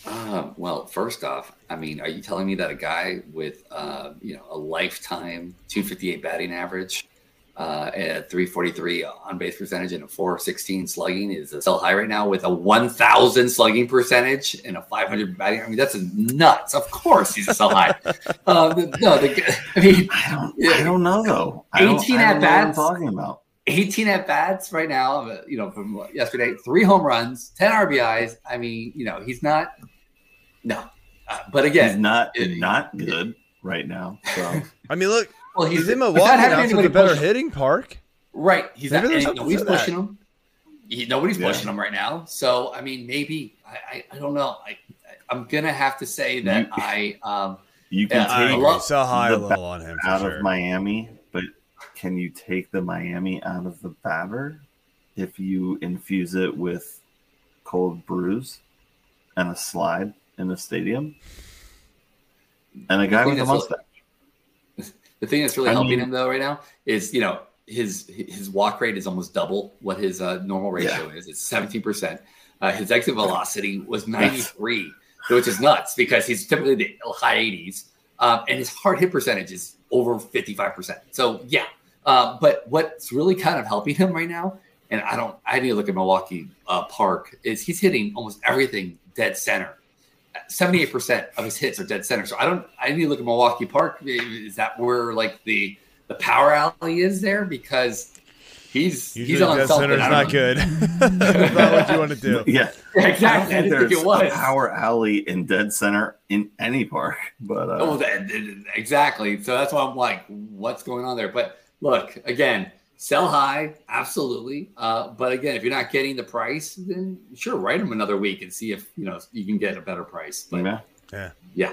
Dan? Well, first off, I mean, are you telling me that a guy with a lifetime 258 batting average, at 343 on base percentage and a 416 slugging is a sell high right now with a 1,000 slugging percentage and a 500 batting? I mean, that's nuts. Of course, he's a sell high. I don't know though. 18 at bats. What I'm talking about 18 at bats right now. From yesterday, 3 home runs, 10 RBIs. I mean, he's not. No, but again, he's not good right now. So I mean, look. Well, he's in Milwaukee now, so it's a better hitting park. Right. Nobody's pushing him. Nobody's pushing him right now. So, I mean, maybe. I don't know. I'm going to have to say that you can take so high level on him out of Miami, but can you take the Miami out of the batter if you infuse it with cold brews and a slide in the stadium? And a guy with a mustache. The thing that's really helping him though right now is his walk rate is almost double what his normal ratio is. It's 17%. His exit velocity was 93, which is nuts because he's typically the high 80s, and his hard hit percentage is over 55%. So yeah, but what's really kind of helping him right now, and I need to look at Milwaukee Park, is he's hitting almost everything dead center. 78% of his hits are dead center. So I need to look at Milwaukee Park. Is that where like the power alley is there? Because he's on something. Dead center is not good. That's not what you want to do. Yeah, exactly. I didn't think it was a power alley in dead center in any park. But exactly. So that's why I'm like, what's going on there? But look, again, sell high, absolutely. But again, if you're not getting the price, then sure, write him another week and see if you can get a better price. But yeah.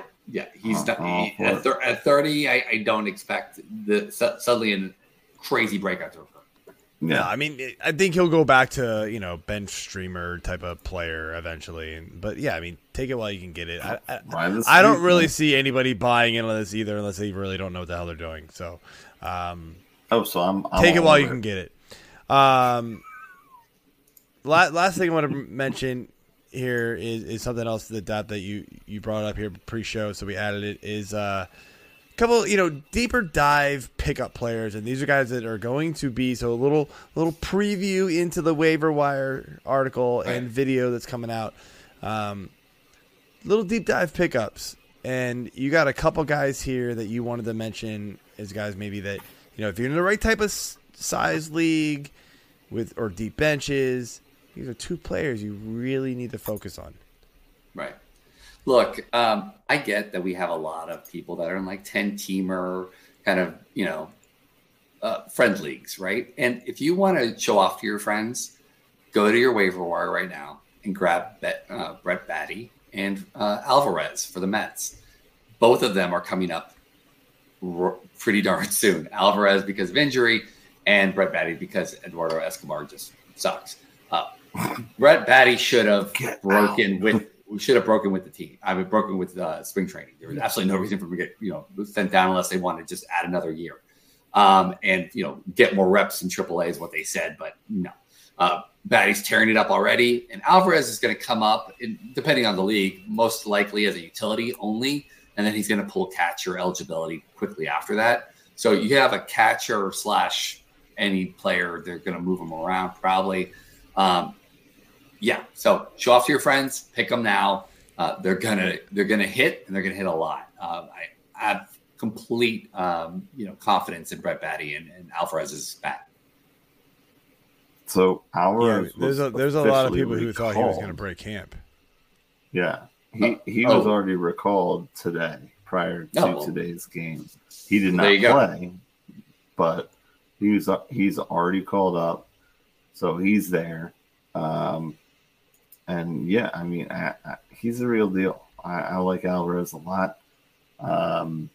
He's at 30. I don't expect suddenly a crazy breakout to occur. Yeah, I mean, I think he'll go back to bench streamer type of player eventually. But yeah, I mean, take it while you can get it. I don't really see anybody buying into this either, unless they really don't know what the hell they're doing. So. Oh, so I'm take it while you can get it. Last thing I want to mention here is something else that you brought up here pre-show, so we added it, is a couple, deeper dive pickup players, and these are guys that are going to be, so a little preview into the waiver wire article and video that's coming out. Little deep dive pickups, and you got a couple guys here that you wanted to mention as guys maybe that, if you're in the right type of size league with or deep benches, these are two players you really need to focus on. Right. Look, I get that we have a lot of people that are in 10-teamer kind of, friend leagues, right? And if you want to show off to your friends, go to your waiver wire right now and grab Brett Batty and Alvarez for the Mets. Both of them are coming up pretty darn soon. Alvarez because of injury, and Brett Batty because Eduardo Escobar just sucks. Brett Batty should have broken with the team. I mean, broken with spring training. There was absolutely no reason for him to get sent down unless they wanted to just add another year, and get more reps in AAA is what they said. But no, Batty's tearing it up already, and Alvarez is going to come up depending on the league, most likely as a utility only. And then he's going to pull catcher eligibility quickly after that. So you have a catcher / any player. They're going to move them around probably. So show off to your friends. Pick them now. They're gonna hit, and they're gonna hit a lot. I have complete confidence in Brett Batty and Alvarez's bat. So Alvarez, there's a lot of people who thought he was going to break camp. Yeah. He was already recalled today prior to today's game. He did not play, but he's already called up, so he's there. He's the real deal. I like Alvarez a lot. The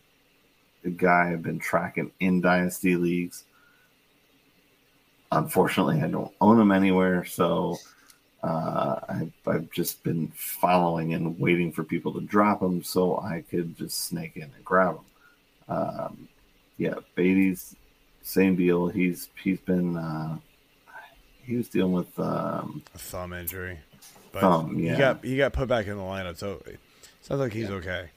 guy I've been tracking in dynasty leagues. Unfortunately, I don't own him anywhere, so. I've just been following and waiting for people to drop them so I could just snake in and grab them. Beatty's same deal. He's been he was dealing with a thumb injury. But he got put back in the lineup, so it sounds like he's okay.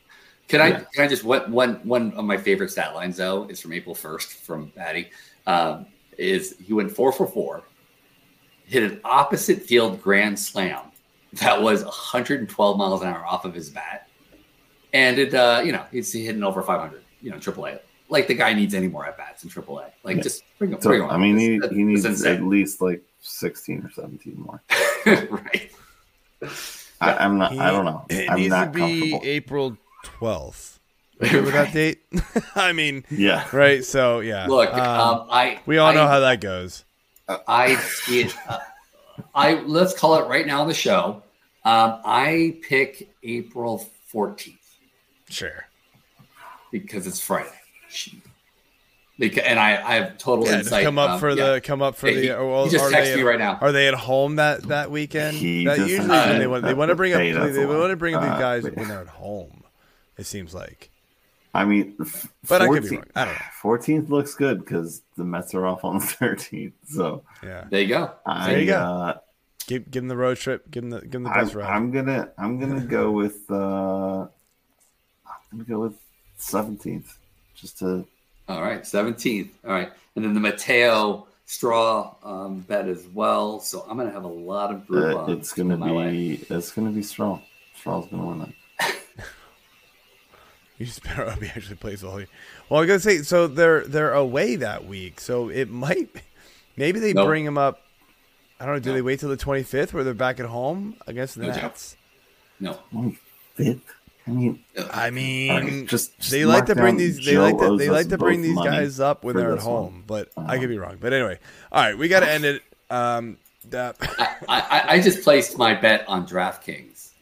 Can I just one of my favorite stat lines though is from April 1st from Batty. Is he went 4 for 4. Hit an opposite field grand slam that was 112 miles an hour off of his bat. And it, he's hitting over 500, AAA. The guy needs any more at bats in AAA. Just bring him on. I mean, he needs at least 16 or 17 more. Right. I don't know. It needs to be April 12th. Remember that date? I mean, yeah. Right. So, yeah. Look, we all know how that goes. Let's call it right now on the show. I pick April 14th. Sure. Because it's Friday. And I have total insight. He just texted me right now. Are they at home that weekend? They want to bring up these guys when they're at home. It seems like. I mean, but 14th, I could be wrong. I don't know. 14th looks good because the Mets are off on the 13th. So yeah, there you go. Give them the road trip. Give them the bus ride. I'm gonna go with 17th. All right, 17th. All right, and then the Mateo Straw bet as well. So I'm gonna have a lot of brew. It's gonna be Straw. Straw's gonna win that. You just better hope he actually plays all year. Well, I was going to say, so they're away that week. So it might – maybe they bring him up – I don't know. Do they wait till the 25th where they're back at home against the Nets? No. 25th? I mean, just they like to bring these. They like to bring these guys up when they're at home. But I could be wrong. But anyway, all right, we got to end it. I just placed my bet on DraftKings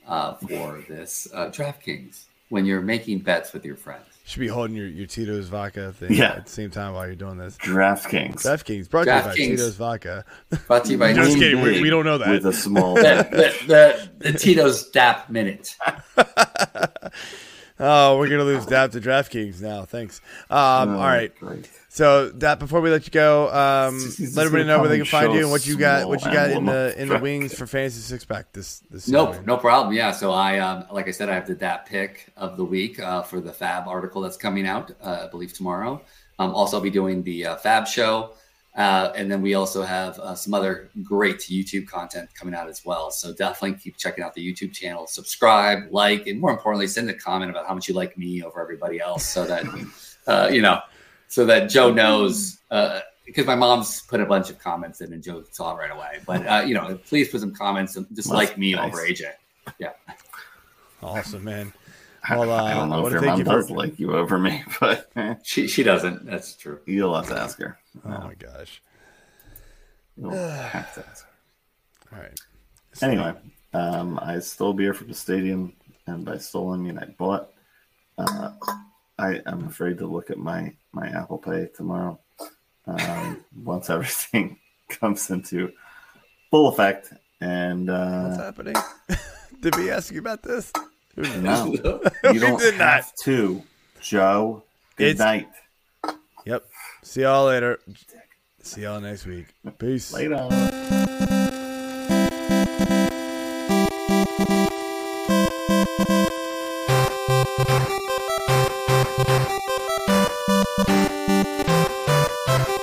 for this DraftKings. When you're making bets with your friends, you should be holding your Tito's vodka thing at the same time while you're doing this. DraftKings brought to you by Tito's vodka. Brought to you by just kidding. We don't know that. With a small the Tito's Dap minute. Oh, we're going to lose Dap to DraftKings now. Thanks. All right. Great. So, Dap, before we let you go, let everybody know where they can find you and what you got in the wings for Fantasy Six Pack this morning. No problem. Yeah. So I, like I said, I have the Dap pick of the week for the Fab article that's coming out, I believe tomorrow. Also, I'll be doing the Fab show. And then we also have some other great YouTube content coming out as well. So definitely keep checking out the YouTube channel, subscribe, like, and more importantly, send a comment about how much you like me over everybody else so that, so that Joe knows, because my mom's put a bunch of comments in and Joe saw it right away. But, please put some comments and just like me nice. Over AJ. Yeah. Awesome, man. Well, I don't know if your mom does like you over me, but she doesn't. That's true. You'll have to ask her. Oh my gosh. You'll have to ask her. All right. So, anyway, I stole beer from the stadium, and by stole I mean I bought. I'm afraid to look at my Apple Pay tomorrow. Once everything comes into full effect, and what's happening? Did we ask you about this? No, you don't have to, Joe. Good night. Yep. See y'all later. See y'all next week. Peace. Later.